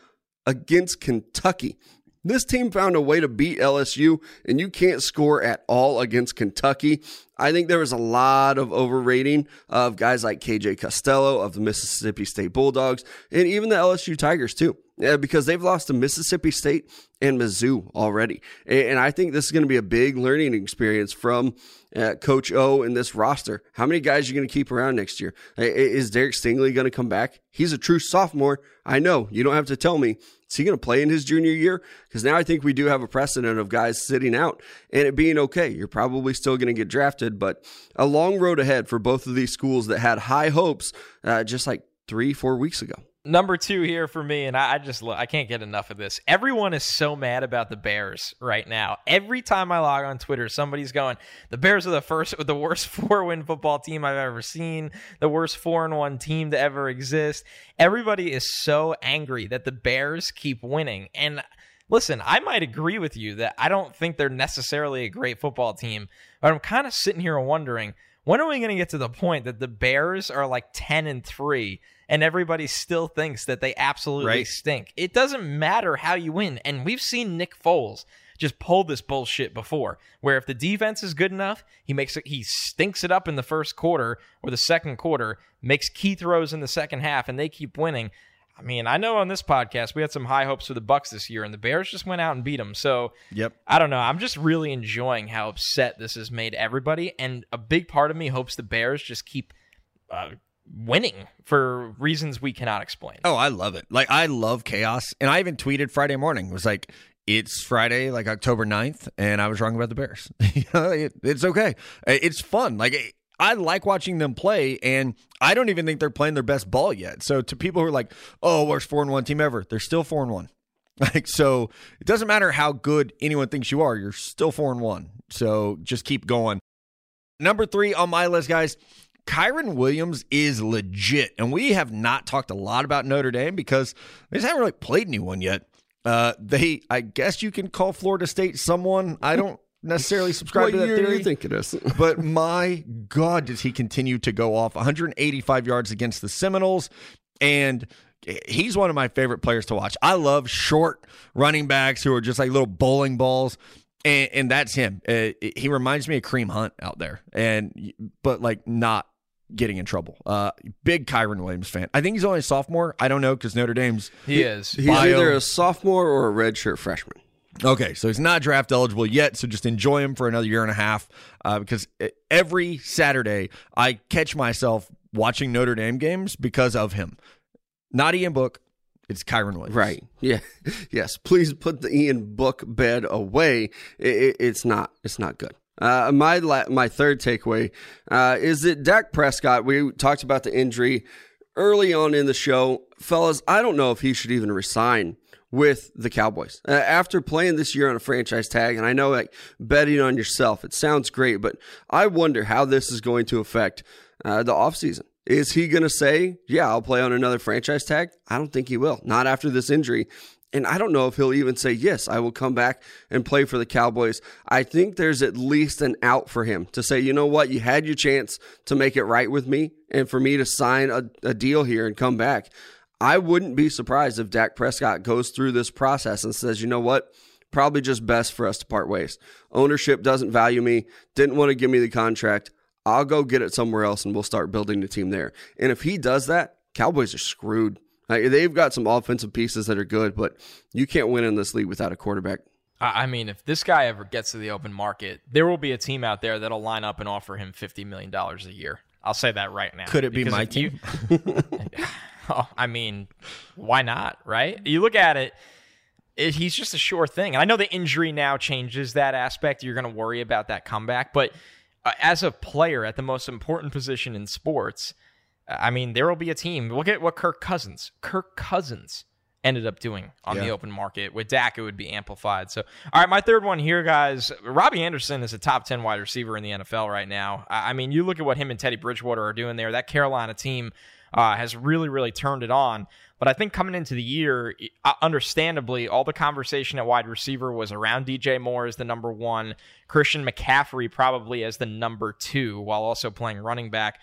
against Kentucky. This team found a way to beat L S U, and you can't score at all against Kentucky. I think there was a lot of overrating of guys like K J Costello of the Mississippi State Bulldogs and even the L S U Tigers, too. Yeah, because they've lost to Mississippi State and Mizzou already. And I think this is going to be a big learning experience from uh, Coach O and this roster. How many guys are you going to keep around next year? Is Derek Stingley going to come back? He's a true sophomore. I know. You don't have to tell me. Is he going to play in his junior year? Because now I think we do have a precedent of guys sitting out and it being okay. You're probably still going to get drafted, but a long road ahead for both of these schools that had high hopes uh, just like three, four weeks ago. Number two here for me, and I just I can't get enough of this. Everyone is so mad about the Bears right now. Every time I log on Twitter, somebody's going, "The Bears are the first, the worst four-win football team I've ever seen. The worst four and one team to ever exist." Everybody is so angry that the Bears keep winning. And listen, I might agree with you that I don't think they're necessarily a great football team, but I'm kind of sitting here wondering, when are we going to get to the point that the Bears are like ten and three? And everybody still thinks that they absolutely right. stink. It doesn't matter how you win. And we've seen Nick Foles just pull this bullshit before, where if the defense is good enough, he makes it, he stinks it up in the first quarter or the second quarter, makes key throws in the second half, and they keep winning. I mean, I know on this podcast we had some high hopes for the Bucs this year, and the Bears just went out and beat them. So yep. I don't know. I'm just really enjoying how upset this has made everybody. And a big part of me hopes the Bears just keep uh, – winning for reasons we cannot explain. Oh, I love it. Like, I love chaos. And I even tweeted Friday morning. It was like, it's Friday, like October ninth, and I was wrong about the Bears. You know, it, it's okay. It's fun. Like, it, I like watching them play, and I don't even think they're playing their best ball yet. So to people who are like, oh, worst four and one team ever, they're still four and one. Like, so it doesn't matter how good anyone thinks you are, you're still four and one. So just keep going. Number three on my list, guys, Kyren Williams is legit, and we have not talked a lot about Notre Dame because they just haven't really played anyone yet. Uh, they, I guess you can call Florida State someone. I don't necessarily subscribe well, to that theory. You think it is. But my God, does he continue to go off. one hundred eighty-five yards against the Seminoles, and he's one of my favorite players to watch. I love short running backs who are just like little bowling balls. And, and that's him. Uh, he reminds me of Kareem Hunt out there, and but like not getting in trouble. Uh, big Kyren Williams fan. I think he's only a sophomore. I don't know because Notre Dame's he is. He's bio. Either a sophomore or a redshirt freshman. Okay, so he's not draft eligible yet, so just enjoy him for another year and a half uh, because every Saturday I catch myself watching Notre Dame games because of him. Not Ian Book. It's Kyren Williams. Right. Yeah. Yes. Please put the Ian Book bed away. It, it, it's not. It's not good. Uh, my la- my third takeaway uh, is that Dak Prescott, we talked about the injury early on in the show, fellas, I don't know if he should even resign with the Cowboys. Uh, after playing this year on a franchise tag, and I know like betting on yourself, it sounds great, but I wonder how this is going to affect uh, the offseason. Is he going to say, yeah, I'll play on another franchise tag? I don't think he will, not after this injury. And I don't know if he'll even say, yes, I will come back and play for the Cowboys. I think there's at least an out for him to say, you know what, you had your chance to make it right with me and for me to sign a, a deal here and come back. I wouldn't be surprised if Dak Prescott goes through this process and says, you know what, probably just best for us to part ways. Ownership doesn't value me, didn't want to give me the contract. I'll go get it somewhere else and we'll start building the team there. And if he does that, Cowboys are screwed. Like, they've got some offensive pieces that are good, but you can't win in this league without a quarterback. I mean, if this guy ever gets to the open market, there will be a team out there that'll line up and offer him fifty million dollars a year. I'll say that right now. Could it be my team? You, oh, I mean, why not, right? You look at it, it, he's just a sure thing. And I know the injury now changes that aspect. You're going to worry about that comeback. But uh, as a player at the most important position in sports, I mean, there will be a team. Look at what Kirk Cousins, Kirk Cousins ended up doing on yeah. the open market. With Dak, it would be amplified. So, all right, my third one here, guys. Robbie Anderson is a top ten wide receiver in the N F L right now. I mean, you look at what him and Teddy Bridgewater are doing there. That Carolina team uh, has really, really turned it on. But I think coming into the year, understandably, all the conversation at wide receiver was around D J Moore as the number one, Christian McCaffrey probably as the number two, while also playing running back.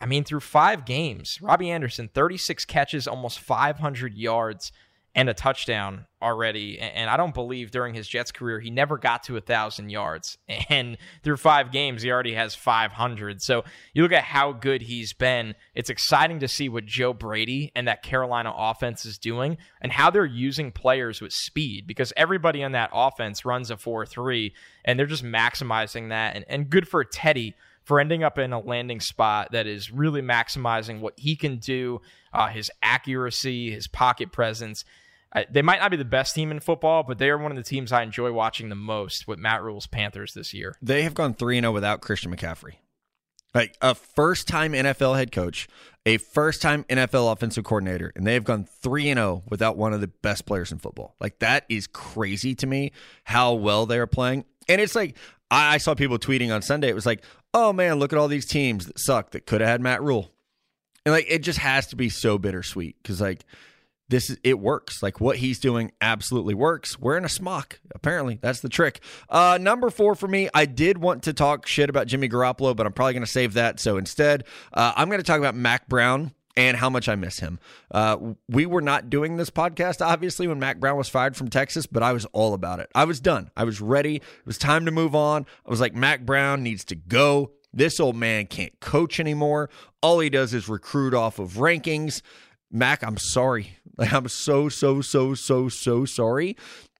I mean, through five games, Robbie Anderson, thirty-six catches, almost five hundred yards, and a touchdown already. And I don't believe during his Jets career, he never got to one thousand yards. And through five games, he already has five hundred. So you look at how good he's been. It's exciting to see what Joe Brady and that Carolina offense is doing and how they're using players with speed, because everybody on that offense runs a four three, and they're just maximizing that. And, and good for Teddy for ending up in a landing spot that is really maximizing what he can do, uh, his accuracy, his pocket presence. Uh, they might not be the best team in football, but they are one of the teams I enjoy watching the most with Matt Rule's Panthers this year. They have gone three and oh without Christian McCaffrey. Like, a first-time N F L head coach, a first-time N F L offensive coordinator, and they have gone three and oh without one of the best players in football. Like, that is crazy to me, how well they are playing. And it's like, I saw people tweeting on Sunday. It was like, oh, man, look at all these teams that suck that could have had Matt Rule. And, like, it just has to be so bittersweet because, like, this is, it works. Like, what he's doing absolutely works. We're in a smock, apparently. That's the trick. Uh, number four for me, I did want to talk shit about Jimmy Garoppolo, but I'm probably going to save that. So instead, uh, I'm going to talk about Mack Brown and how much I miss him. Uh, we were not doing this podcast, obviously, when Mack Brown was fired from Texas, but I was all about it. I was done. I was ready. It was time to move on. I was like, Mack Brown needs to go. This old man can't coach anymore. All he does is recruit off of rankings. Mack, I'm sorry. Like, I'm so, so, so, so, so sorry.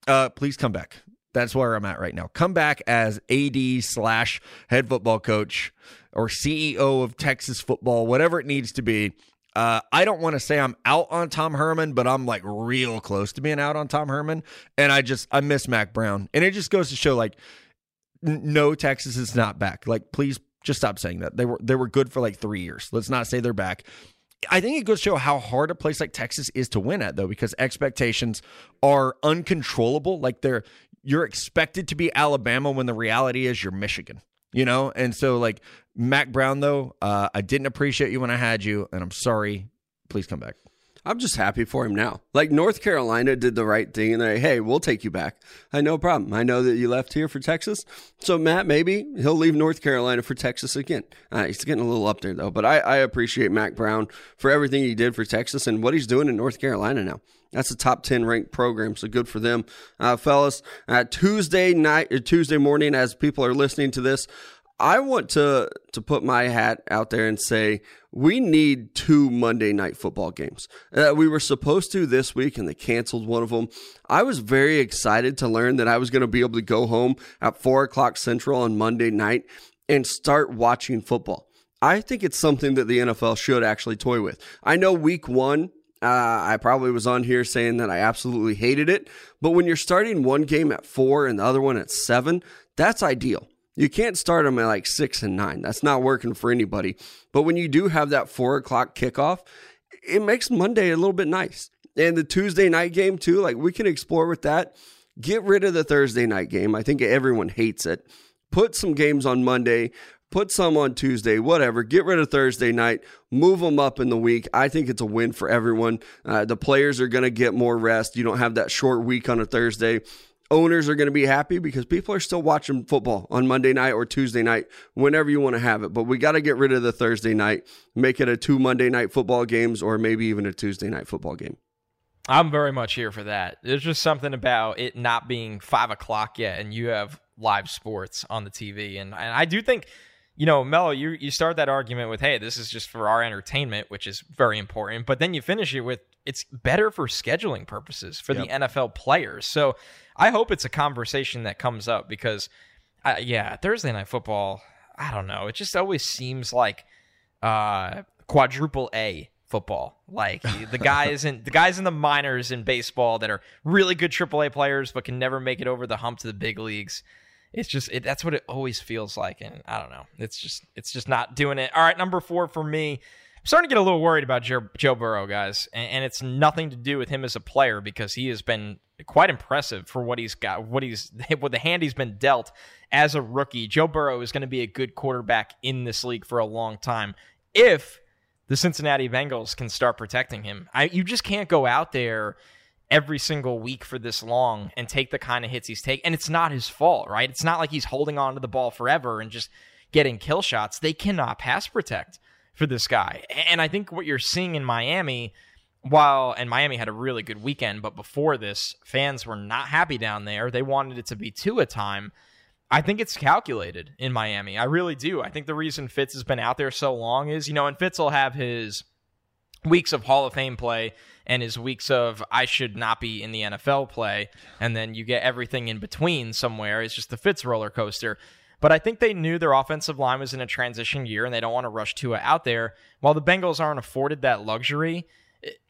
Uh, please come back. That's where I'm at right now. Come back as A D slash head football coach or C E O of Texas football, whatever it needs to be. Uh, I don't want to say I'm out on Tom Herman, but I'm like real close to being out on Tom Herman. And I just, I miss Mack Brown. And it just goes to show, like, n- no, Texas is not back. Like, please just stop saying that. They were, they were good for like three years. Let's not say they're back. I think it goes to show how hard a place like Texas is to win at, though, because expectations are uncontrollable. Like, they're, you're expected to be Alabama when the reality is you're Michigan. You know, and so, like, Mack Brown, though, uh, I didn't appreciate you when I had you, and I'm sorry. Please come back. I'm just happy for him now. Like, North Carolina did the right thing, and they're like, hey, we'll take you back. I no problem. I know that you left here for Texas. So, Matt, maybe he'll leave North Carolina for Texas again. Uh, he's getting a little up there, though. But I, I appreciate Mack Brown for everything he did for Texas and what he's doing in North Carolina now. That's a top ten ranked program, so good for them. Uh, fellas, uh, Tuesday night or Tuesday morning, as people are listening to this, I want to to put my hat out there and say we need two Monday night football games. Uh, we were supposed to this week, and they canceled one of them. I was very excited to learn that I was going to be able to go home at four o'clock Central on Monday night and start watching football. I think it's something that the N F L should actually toy with. I know week one, Uh, I probably was on here saying that I absolutely hated it. But when you're starting one game at four and the other one at seven, that's ideal. You can't start them at like six and nine. That's not working for anybody. But when you do have that four o'clock kickoff, it makes Monday a little bit nice. And the Tuesday night game too, like we can explore with that. Get rid of the Thursday night game. I think everyone hates it. Put some games on Monday, put some on Tuesday, whatever. Get rid of Thursday night, move them up in the week. I think it's a win for everyone. Uh, the players are going to get more rest. You don't have that short week on a Thursday. Owners are going to be happy because people are still watching football on Monday night or Tuesday night, whenever you want to have it. But we got to get rid of the Thursday night, make it a two Monday night football games or maybe even a Tuesday night football game. I'm very much here for that. There's just something about it not being five o'clock yet and you have live sports on the T V. And, and I do think, you know, Mel, you, you start that argument with, hey, this is just for our entertainment, which is very important. But then you finish it with, it's better for scheduling purposes for yep. the N F L players. So I hope it's a conversation that comes up because, I, yeah, Thursday night football, I don't know. It just always seems like uh, quadruple A football. Like the guys in the guys in the minors in baseball that are really good triple A players but can never make it over the hump to the big leagues. It's just it, that's what it always feels like, and I don't know. It's just it's just not doing it. All right, number four for me. I'm starting to get a little worried about Joe, Joe Burrow, guys, and, and it's nothing to do with him as a player because he has been quite impressive for what he's got, what he's what the hand he's been dealt as a rookie. Joe Burrow is going to be a good quarterback in this league for a long time if the Cincinnati Bengals can start protecting him. I, you just can't go out there every single week for this long and take the kind of hits he's taking. And it's not his fault, right? It's not like he's holding on to the ball forever and just getting kill shots. They cannot pass protect for this guy. And I think what you're seeing in Miami, while, and Miami had a really good weekend, but before this, fans were not happy down there. They wanted it to be two a time. I think it's calculated in Miami. I really do. I think the reason Fitz has been out there so long is, you know, and Fitz will have his weeks of Hall of Fame play and his weeks of I should not be in the N F L play. And then you get everything in between somewhere. It's just the Fitz roller coaster. But I think they knew their offensive line was in a transition year and they don't want to rush Tua out there. While the Bengals aren't afforded that luxury,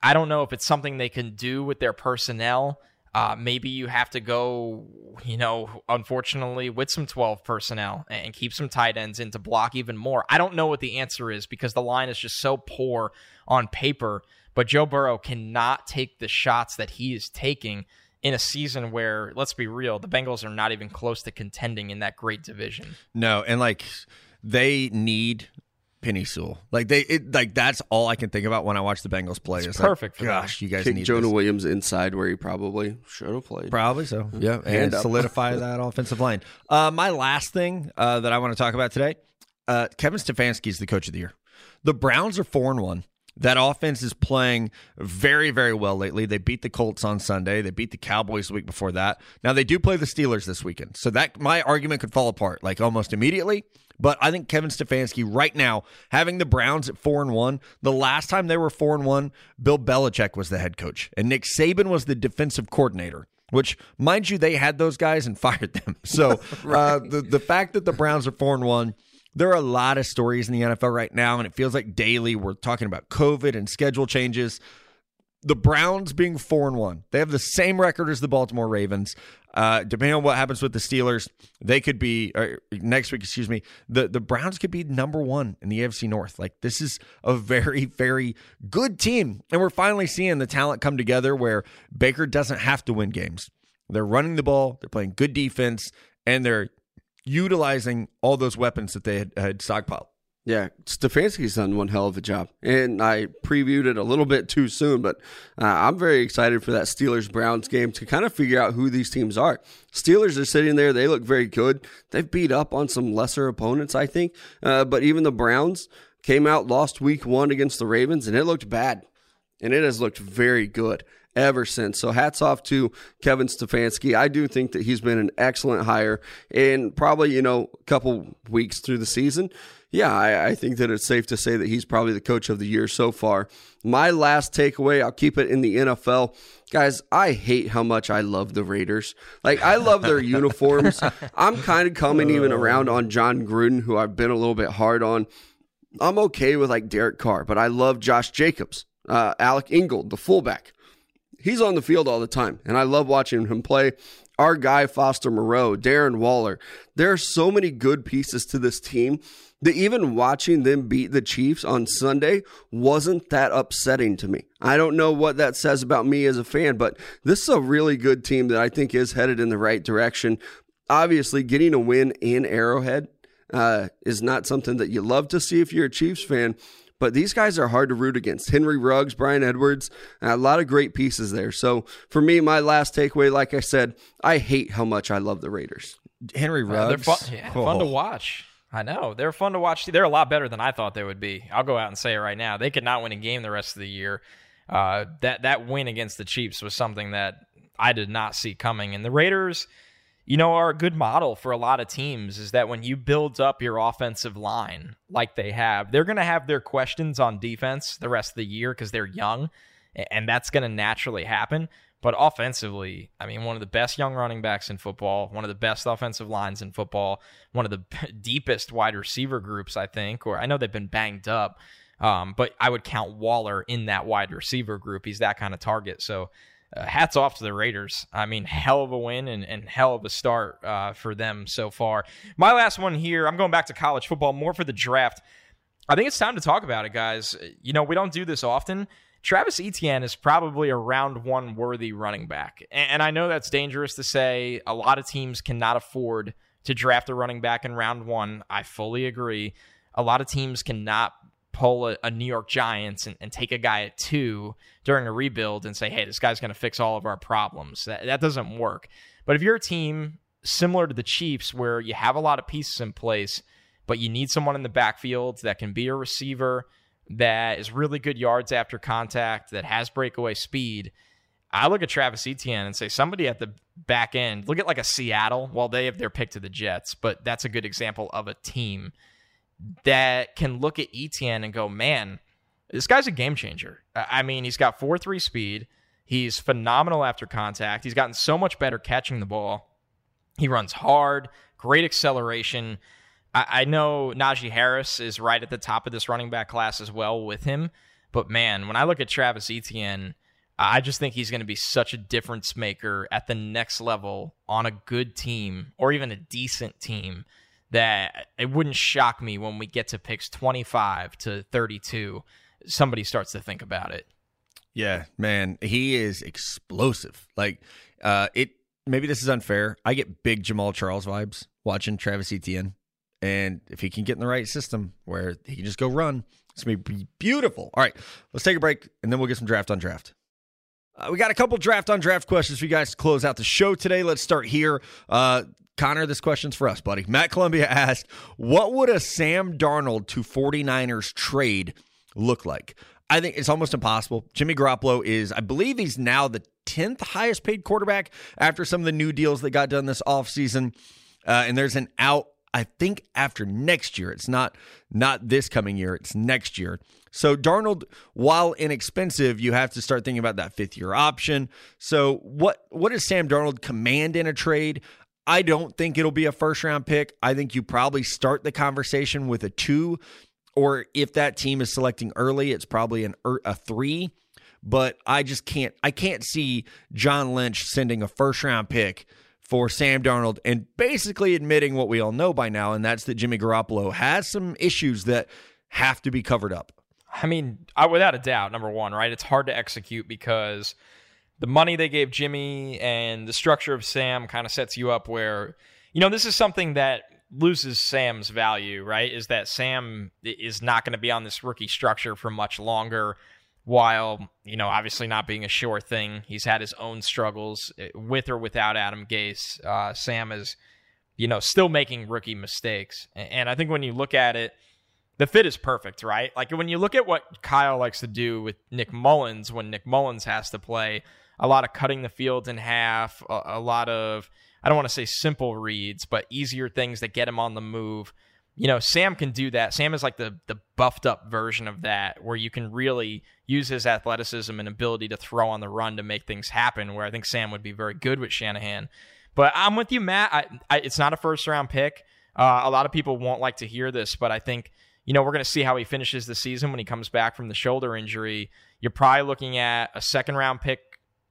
I don't know if it's something they can do with their personnel. Uh, maybe you have to go, you know, unfortunately, with some twelve personnel and keep some tight ends in to block even more. I don't know what the answer is because the line is just so poor on paper. But Joe Burrow cannot take the shots that he is taking in a season where, let's be real, the Bengals are not even close to contending in that great division. No, and, like, they need Penny Sewell. Like they it, like that's all I can think about when I watch the Bengals play. It's, it's perfect. Like, gosh, you guys Kick need Jonah this. Williams inside where he probably should have played. Probably so. Yeah, and, and solidify that offensive line. Uh, my last thing uh, that I want to talk about today, uh, Kevin Stefanski is the coach of the year. The Browns are four and one. That offense is playing very, very well lately. They beat the Colts on Sunday. They beat the Cowboys the week before that. Now, they do play the Steelers this weekend, so that my argument could fall apart like almost immediately. But I think Kevin Stefanski right now, having the Browns at four and one, the last time they were four and one, Bill Belichick was the head coach, and Nick Saban was the defensive coordinator, which, mind you, they had those guys and fired them. So right. uh, the, the fact that the Browns are four and one, there are a lot of stories in the N F L right now, and it feels like daily we're talking about COVID and schedule changes. The Browns being four and one, they have the same record as the Baltimore Ravens. Uh, depending on what happens with the Steelers, they could be or next week. Excuse me, the the Browns could be number one in the A F C North. Like, this is a very, very good team, and we're finally seeing the talent come together where Baker doesn't have to win games. They're running the ball, they're playing good defense, and they're utilizing all those weapons that they had, had stockpiled. Yeah, Stefanski's done one hell of a job, and I previewed it a little bit too soon, but uh, I'm very excited for that Steelers-Browns game to kind of figure out who these teams are. Steelers are sitting there. They look very good. They've beat up on some lesser opponents, I think, uh, but even the Browns came out, lost week one against the Ravens, and it looked bad, and it has looked very good ever since. So hats off to Kevin Stefanski. I do think that he's been an excellent hire, and probably, you know, a couple weeks through the season, yeah, I, I think that it's safe to say that he's probably the coach of the year so far. My last takeaway, I'll keep it in the N F L. Guys, I hate how much I love the Raiders. Like, I love their uniforms. I'm kind of coming even around on John Gruden, who I've been a little bit hard on. I'm okay with, like, Derek Carr, but I love Josh Jacobs, uh, Alec Ingold, the fullback. he's on the field all the time, and I love watching him play. Our guy, Foster Moreau, Darren Waller. There are so many good pieces to this team that even watching them beat the Chiefs on Sunday wasn't that upsetting to me. I don't know what that says about me as a fan, but this is a really good team that I think is headed in the right direction. Obviously, getting a win in Arrowhead uh, is not something that you love to see if you're a Chiefs fan, but these guys are hard to root against. Henry Ruggs, Brian Edwards, a lot of great pieces there. So for me, my last takeaway, like I said, I hate how much I love the Raiders. Henry Ruggs. Uh, they're fun, yeah, cool. fun to watch. I know. They're fun to watch. They're a lot better than I thought they would be. I'll go out and say it right now. They could not win a game the rest of the year. Uh, that, that win against the Chiefs was something that I did not see coming. And the Raiders, you know, are a good model for a lot of teams, is that when you build up your offensive line like they have, they're going to have their questions on defense the rest of the year because they're young, and that's going to naturally happen. But offensively, I mean, one of the best young running backs in football, one of the best offensive lines in football, one of the deepest wide receiver groups, I think, or I know they've been banged up, um, but I would count Waller in that wide receiver group. He's that kind of target. So Uh, hats off to the Raiders. I mean, hell of a win and, and hell of a start uh, for them so far. My last one here, I'm going back to college football, more for the draft. I think it's time to talk about it, guys. You know, we don't do this often. Travis Etienne is probably a round one worthy running back. And, and I know that's dangerous to say. A lot of teams cannot afford to draft a running back in round one. I fully agree. A lot of teams cannot pull a, a New York Giants and, and take a guy at two during a rebuild and say, hey, this guy's going to fix all of our problems. That, that doesn't work. But if you're a team similar to the Chiefs where you have a lot of pieces in place, but you need someone in the backfield that can be a receiver, that is really good yards after contact, that has breakaway speed, I look at Travis Etienne and say somebody at the back end, look at like a Seattle, well, they have their pick to the Jets, but that's a good example of a team that can look at Etienne and go, man, this guy's a game changer. I mean, he's got four three speed. He's phenomenal after contact. He's gotten so much better catching the ball. He runs hard, great acceleration. I, I know Najee Harris is right at the top of this running back class as well with him. But, man, when I look at Travis Etienne, I just think he's going to be such a difference maker at the next level on a good team or even a decent team, that it wouldn't shock me when we get to picks twenty-five to thirty-two, somebody starts to think about it. Yeah, man, he is explosive. Like, uh, it maybe this is unfair. I get big Jamal Charles vibes watching Travis Etienne. And if he can get in the right system where he can just go run, it's going to be beautiful. All right, let's take a break, and then we'll get some draft on draft. Uh, we got a couple draft on draft questions for you guys to close out the show today. Let's start here. Uh, Connor, this question's for us, buddy. Matt Columbia asked, what would a Sam Darnold to 49ers trade look like? I think it's almost impossible. Jimmy Garoppolo is, I believe he's now the tenth highest paid quarterback after some of the new deals that got done this offseason. Uh, and there's an out, I think, after next year. It's not not this coming year. It's next year. So Darnold, while inexpensive, you have to start thinking about that fifth-year option. So what what does Sam Darnold command in a trade? I don't think it'll be a first-round pick. I think you probably start the conversation with a two, or if that team is selecting early, it's probably an a three. But I just can't. I can't see John Lynch sending a first-round pick for Sam Darnold and basically admitting what we all know by now, and that's that Jimmy Garoppolo has some issues that have to be covered up. I mean, I, without a doubt, number one, right? It's hard to execute because the money they gave Jimmy and the structure of Sam kind of sets you up where, you know, this is something that loses Sam's value, right? Is that Sam is not going to be on this rookie structure for much longer while, you know, obviously not being a sure thing. He's had his own struggles with or without Adam Gase. Uh, Sam is, you know, still making rookie mistakes. And I think when you look at it, the fit is perfect, right? Like when you look at what Kyle likes to do with Nick Mullins, when Nick Mullins has to play, a lot of cutting the field in half, a, a lot of, I don't want to say simple reads, but easier things that get him on the move. You know, Sam can do that. Sam is like the the buffed up version of that, where you can really use his athleticism and ability to throw on the run to make things happen, where I think Sam would be very good with Shanahan. But I'm with you, Matt. I, I, it's not a first-round pick. Uh, a lot of people won't like to hear this, but I think, you know, we're going to see how he finishes the season when he comes back from the shoulder injury. You're probably looking at a second-round pick,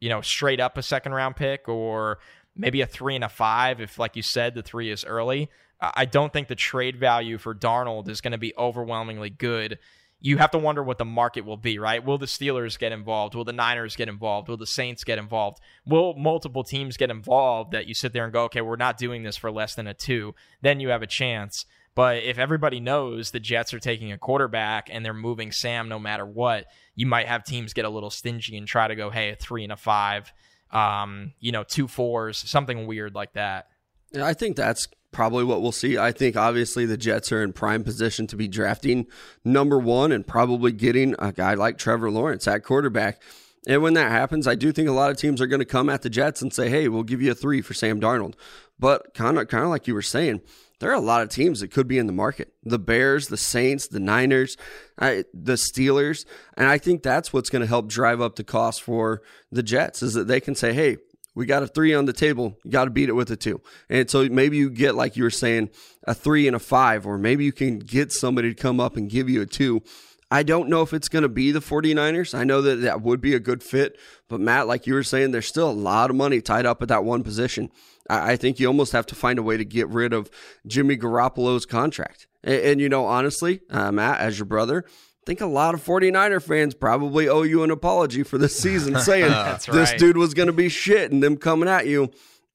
you know, straight up a second round pick, or maybe a three and a five if, like you said, the three is early. I don't think the trade value for Darnold is going to be overwhelmingly good. You have to wonder what the market will be, right? Will the Steelers get involved? Will the Niners get involved? Will the Saints get involved? Will multiple teams get involved that you sit there and go, okay, we're not doing this for less than a two? Then you have a chance. But if everybody knows the Jets are taking a quarterback and they're moving Sam no matter what, you might have teams get a little stingy and try to go, hey, a three and a five, um, you know, two fours, something weird like that. Yeah, I think that's probably what we'll see. I think obviously the Jets are in prime position to be drafting number one and probably getting a guy like Trevor Lawrence at quarterback. And when that happens, I do think a lot of teams are going to come at the Jets and say, hey, we'll give you a three for Sam Darnold. But kind of, kind of like you were saying, there are a lot of teams that could be in the market. The Bears, the Saints, the Niners, I, the Steelers. And I think that's what's going to help drive up the cost for the Jets, is that they can say, hey, we got a three on the table. You got to beat it with a two. And so maybe you get, like you were saying, a three and a five, or maybe you can get somebody to come up and give you a two. I don't know if it's going to be the 49ers. I know that that would be a good fit. But, Matt, like you were saying, there's still a lot of money tied up at that one position. I think you almost have to find a way to get rid of Jimmy Garoppolo's contract. And, and you know, honestly, uh, Matt, as your brother, I think a lot of 49er fans probably owe you an apology for this season, saying this right. dude was going to be shit and them coming at you.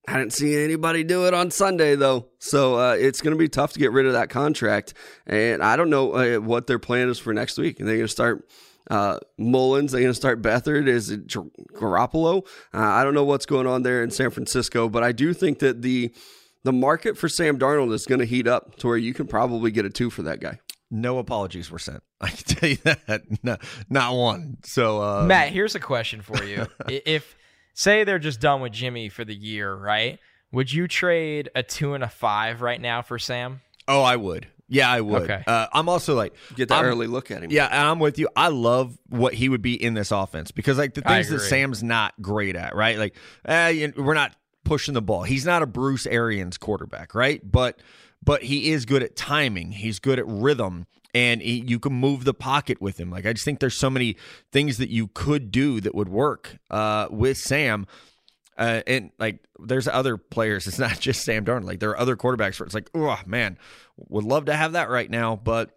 I didn't see anybody do it on Sunday, though. So uh, it's going to be tough to get rid of that contract. And I don't know uh, what their plan is for next week. And they're going to start uh, Mullins. They're going to start Beathard. Is it Garoppolo? Uh, I don't know what's going on there in San Francisco. But I do think that the, the market for Sam Darnold is going to heat up to where you can probably get a two for that guy. No apologies were sent. I can tell you that. No, not one. So, uh, Matt, here's a question for you. If, say, they're just done with Jimmy for the year, right? Would you trade a two and a five right now for Sam? Oh, I would. Yeah, I would. Okay. Uh, I'm also like, get that I'm, early look at him. Yeah, and I'm with you. I love what he would be in this offense, because, like, the things that Sam's not great at, right? Like, eh, we're not pushing the ball. He's not a Bruce Arians quarterback, right? But. But he is good at timing. He's good at rhythm, and he, you can move the pocket with him. Like, I just think there's so many things that you could do that would work uh, with Sam. Uh, and like, there's other players. It's not just Sam Darnold. Like, there are other quarterbacks where it's like, oh man, would love to have that right now. But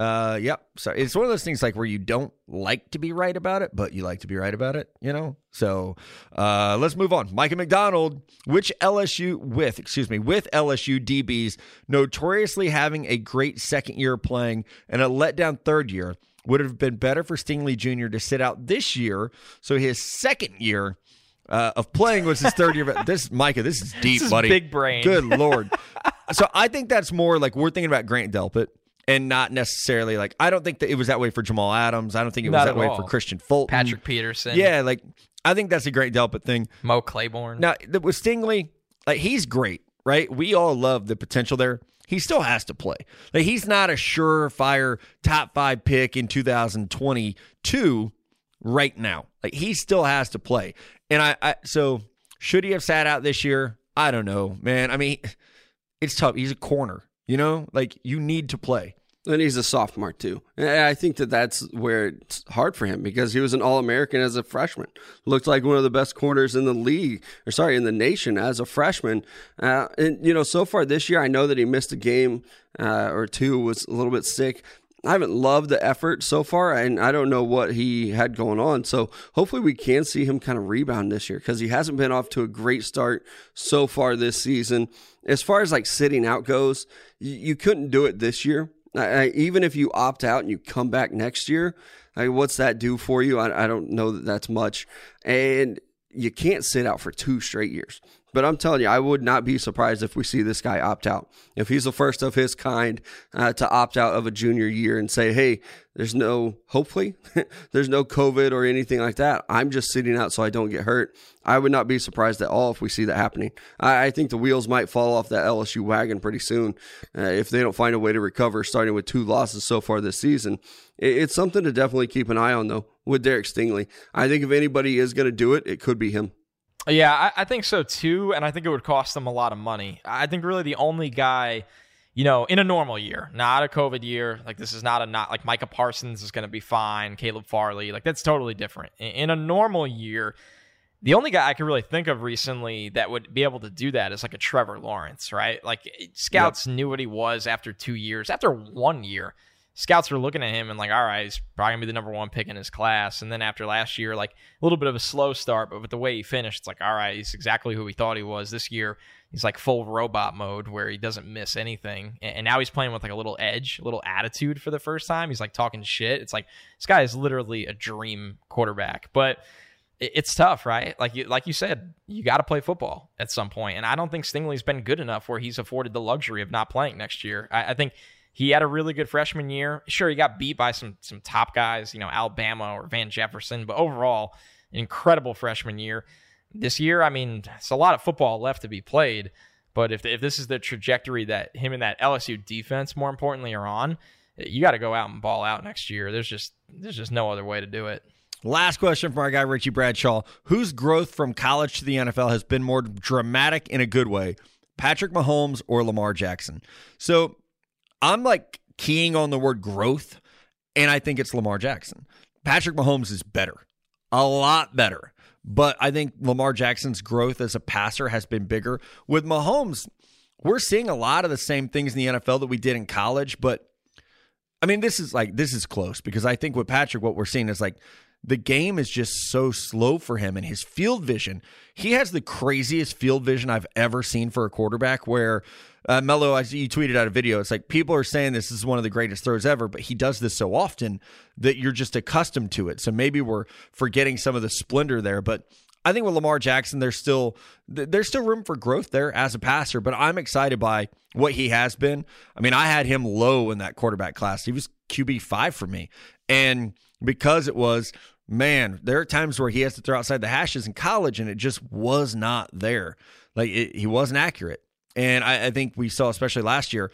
uh, yep. So it's one of those things like where you don't like to be right about it, but you like to be right about it. You know. So uh, let's move on. Micah McDonald, which L S U with, excuse me, with L S U D Bs notoriously having a great second year playing and a letdown third year, would have been better for Stingley Junior to sit out this year. So his second year uh, of playing was his third year. But this, Micah, this is deep, this is buddy. Big brain. Good Lord. So I think that's more like we're thinking about Grant Delpit. And not necessarily like, I don't think that it was that way for Jamal Adams. I don't think it was that way for Christian Fulton. Patrick Peterson. Yeah, like, I think that's a great Delpit thing. Mo Claiborne. Now, with Stingley, like, he's great, right? We all love the potential there. He still has to play. Like, he's not a surefire top five pick in two thousand twenty-two right now. Like, he still has to play. And I, I so should he have sat out this year? I don't know, man. I mean, it's tough. He's a corner. You know, like, you need to play. And he's a sophomore, too. And I think that that's where it's hard for him, because he was an All-American as a freshman. Looked like one of the best corners in the league, or sorry, in the nation as a freshman. Uh, and, you know, so far this year, I know that he missed a game uh, or two, was a little bit sick. I haven't loved the effort so far, and I don't know what he had going on. So hopefully we can see him kind of rebound this year, because he hasn't been off to a great start so far this season. As far as like sitting out goes, you couldn't do it this year. I, I, even if you opt out and you come back next year, I, what's that do for you? I, I don't know that that's much. And you can't sit out for two straight years. But I'm telling you, I would not be surprised if we see this guy opt out. If he's the first of his kind uh, to opt out of a junior year and say, hey, there's no, hopefully, there's no COVID or anything like that. I'm just sitting out so I don't get hurt. I would not be surprised at all if we see that happening. I, I think the wheels might fall off that L S U wagon pretty soon uh, if they don't find a way to recover, starting with two losses so far this season. It, it's something to definitely keep an eye on, though, with Derek Stingley. I think if anybody is going to do it, it could be him. Yeah, I, I think so too, and I think it would cost them a lot of money. I think really the only guy, you know, in a normal year, not a COVID year, like this is not a not like Micah Parsons is going to be fine, Caleb Farley, like that's totally different. In, in a normal year, The only guy I can really think of recently that would be able to do that is like a Trevor Lawrence, right? Like scouts yep. knew what he was after two years. After one year, scouts were looking at him and like, all right, he's probably going to be the number one pick in his class. And then after last year, like a little bit of a slow start, but with the way he finished, it's like, all right, he's exactly who we thought he was. This year, he's like full robot mode where he doesn't miss anything. And now he's playing with like a little edge, a little attitude for the first time. He's like talking shit. It's like, this guy is literally a dream quarterback. But it's tough, right? Like you, like you said, you got to play football at some point. And I don't think Stingley's been good enough where he's afforded the luxury of not playing next year. I, I think he had a really good freshman year. Sure, he got beat by some some top guys, you know, Alabama or Van Jefferson, but overall, an incredible freshman year. This year, I mean, it's a lot of football left to be played. But if if this is the trajectory that him and that L S U defense, more importantly, are on, you got to go out and ball out next year. There's just there's just no other way to do it. Last question from our guy, Richie Bradshaw. Whose growth from college to the N F L has been more dramatic in a good way, Patrick Mahomes or Lamar Jackson? So I'm like keying on the word growth, and I think it's Lamar Jackson. Patrick Mahomes is better, a lot better. But I think Lamar Jackson's growth as a passer has been bigger. With Mahomes, we're seeing a lot of the same things in the N F L that we did in college. But, I mean, this is like this is close because I think with Patrick, what we're seeing is like, the game is just so slow for him, and his field vision, he has the craziest field vision I've ever seen for a quarterback where uh, Melo, I, you tweeted out a video. It's like people are saying this is one of the greatest throws ever, but he does this so often that you're just accustomed to it. So maybe we're forgetting some of the splendor there, but I think with Lamar Jackson, there's still there's still room for growth there as a passer, but I'm excited by what he has been. I mean, I had him low in that quarterback class. He was Q B five for me, and because it was, man, there are times where he has to throw outside the hashes in college, and it just was not there. Like, it, he wasn't accurate. And I, I think we saw, especially last year,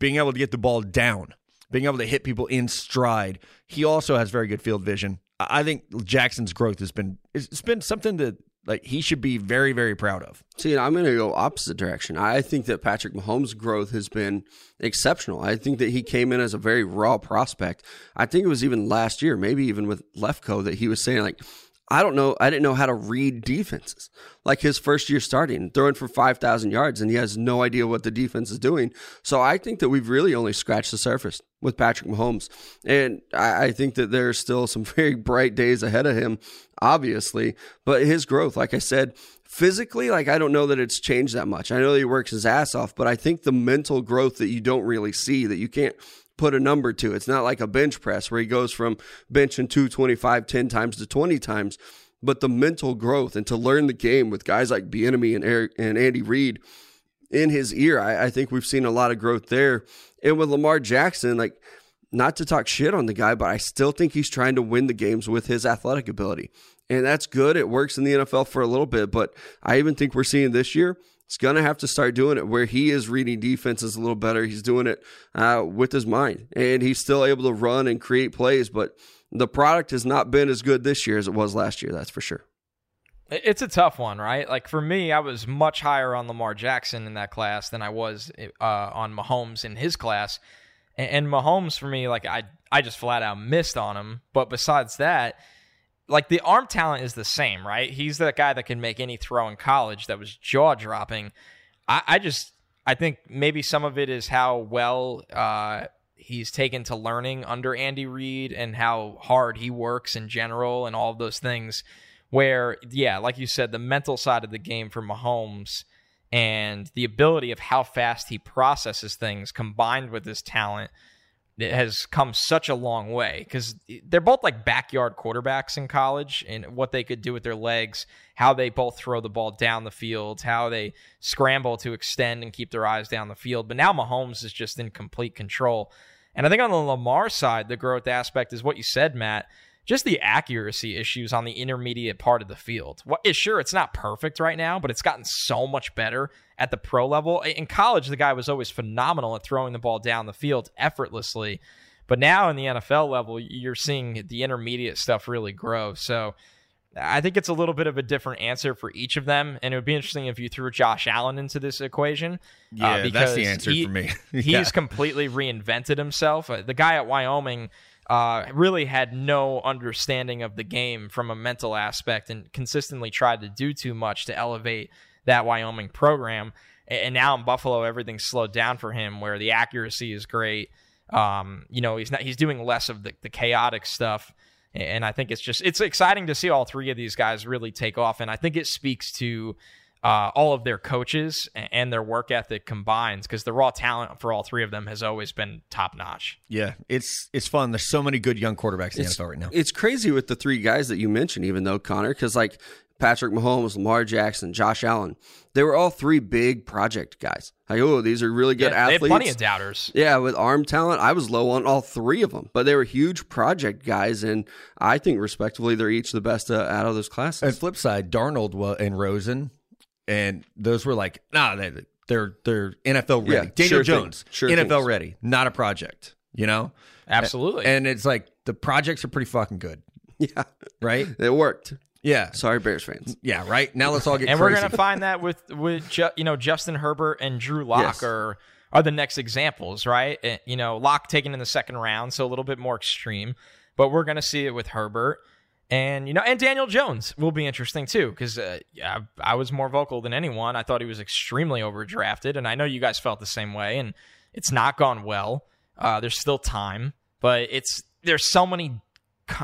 being able to get the ball down, being able to hit people in stride. He also has very good field vision. I think Jackson's growth has been it's been something that like he should be very, very proud of. See, you know, I'm going to go opposite direction. I think that Patrick Mahomes' growth has been exceptional. I think that he came in as a very raw prospect. I think it was even last year, maybe even with Lefkoe, that he was saying like, I don't know, I didn't know how to read defenses. Like his first year starting, throwing for five thousand yards, and he has no idea what the defense is doing. So I think that we've really only scratched the surface with Patrick Mahomes. And I, I think that there's still some very bright days ahead of him, obviously. But his growth, like I said, physically, like I don't know that it's changed that much. I know that he works his ass off, but I think the mental growth that you don't really see, that you can't put a number to. It's not like a bench press where he goes from benching two twenty-five ten times to twenty times, but the mental growth and to learn the game with guys like Bieniemy and Eric and Andy Reid in his ear, I, I think we've seen a lot of growth there. And with Lamar Jackson, like, not to talk shit on the guy, but I still think he's trying to win the games with his athletic ability. And that's good. It works in the N F L for a little bit, but I even think we're seeing this year, he's going to have to start doing it where he is reading defenses a little better. He's doing it uh, with his mind, and he's still able to run and create plays. But the product has not been as good this year as it was last year, that's for sure. It's a tough one, right? Like for me, I was much higher on Lamar Jackson in that class than I was uh, on Mahomes in his class. And Mahomes for me, like I, I just flat out missed on him. But besides that, like the arm talent is the same, right? He's that guy that can make any throw in college that was jaw dropping. I, I just, I think maybe some of it is how well uh, he's taken to learning under Andy Reid and how hard he works in general and all of those things where, yeah, like you said, the mental side of the game for Mahomes and the ability of how fast he processes things combined with his talent, it has come such a long way because they're both like backyard quarterbacks in college and what they could do with their legs, how they both throw the ball down the field, how they scramble to extend and keep their eyes down the field. But now Mahomes is just in complete control. And I think on the Lamar side, the growth aspect is what you said, Matt, just the accuracy issues on the intermediate part of the field. What, sure, it's not perfect right now, but it's gotten so much better at the pro level. In college, the guy was always phenomenal at throwing the ball down the field effortlessly. But now in the N F L level, you're seeing the intermediate stuff really grow. So I think it's a little bit of a different answer for each of them. And it would be interesting if you threw Josh Allen into this equation. Yeah, uh, because that's the answer he, for me. Yeah. He's completely reinvented himself. The guy at Wyoming uh, really had no understanding of the game from a mental aspect and consistently tried to do too much to elevate that Wyoming program. And now in Buffalo, everything's slowed down for him, where the accuracy is great. Um, you know, he's not, he's doing less of the, the chaotic stuff. And I think it's just, it's exciting to see all three of these guys really take off. And I think it speaks to uh, all of their coaches and their work ethic combined, because the raw talent for all three of them has always been top notch. Yeah, it's it's fun. There's so many good young quarterbacks in the N F L right now. It's crazy with the three guys that you mentioned, even though, Connor, because like Patrick Mahomes, Lamar Jackson, Josh Allen, they were all three big project guys. Like, oh, these are really good yeah, athletes. They have plenty of doubters. Yeah, with arm talent, I was low on all three of them. But they were huge project guys, and I think, respectively, they're each the best uh, out of those classes. And flip side, Darnold and Rosen, and those were like, nah, they, they're they're N F L ready. Yeah, Daniel sure Jones, sure N F L things. ready, not a project, you know? Absolutely. And it's like, the projects are pretty fucking good. Yeah. Right? It worked. Yeah. Sorry, Bears fans. Yeah, right? Now let's all get and crazy. And we're going to find that with, with Ju- you know, Justin Herbert and Drew Lock yes. are, are the next examples, right? And, you know, Lock taken in the second round, so a little bit more extreme. But we're going to see it with Herbert. And, you know, and Daniel Jones will be interesting, too, because uh, I, I was more vocal than anyone. I thought he was extremely overdrafted, and I know you guys felt the same way, and it's not gone well. Uh, there's still time, but it's there's so many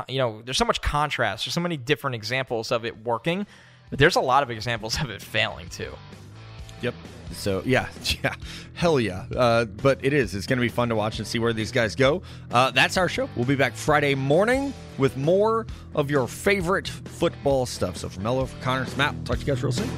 you know, there's so much contrast. There's so many different examples of it working, but there's a lot of examples of it failing too. Yep. So yeah, yeah, hell yeah. Uh, but it is. It's going to be fun to watch and see where these guys go. Uh, that's our show. We'll be back Friday morning with more of your favorite football stuff. So from Mello, for Connor, it's Matt. Talk to you guys real soon.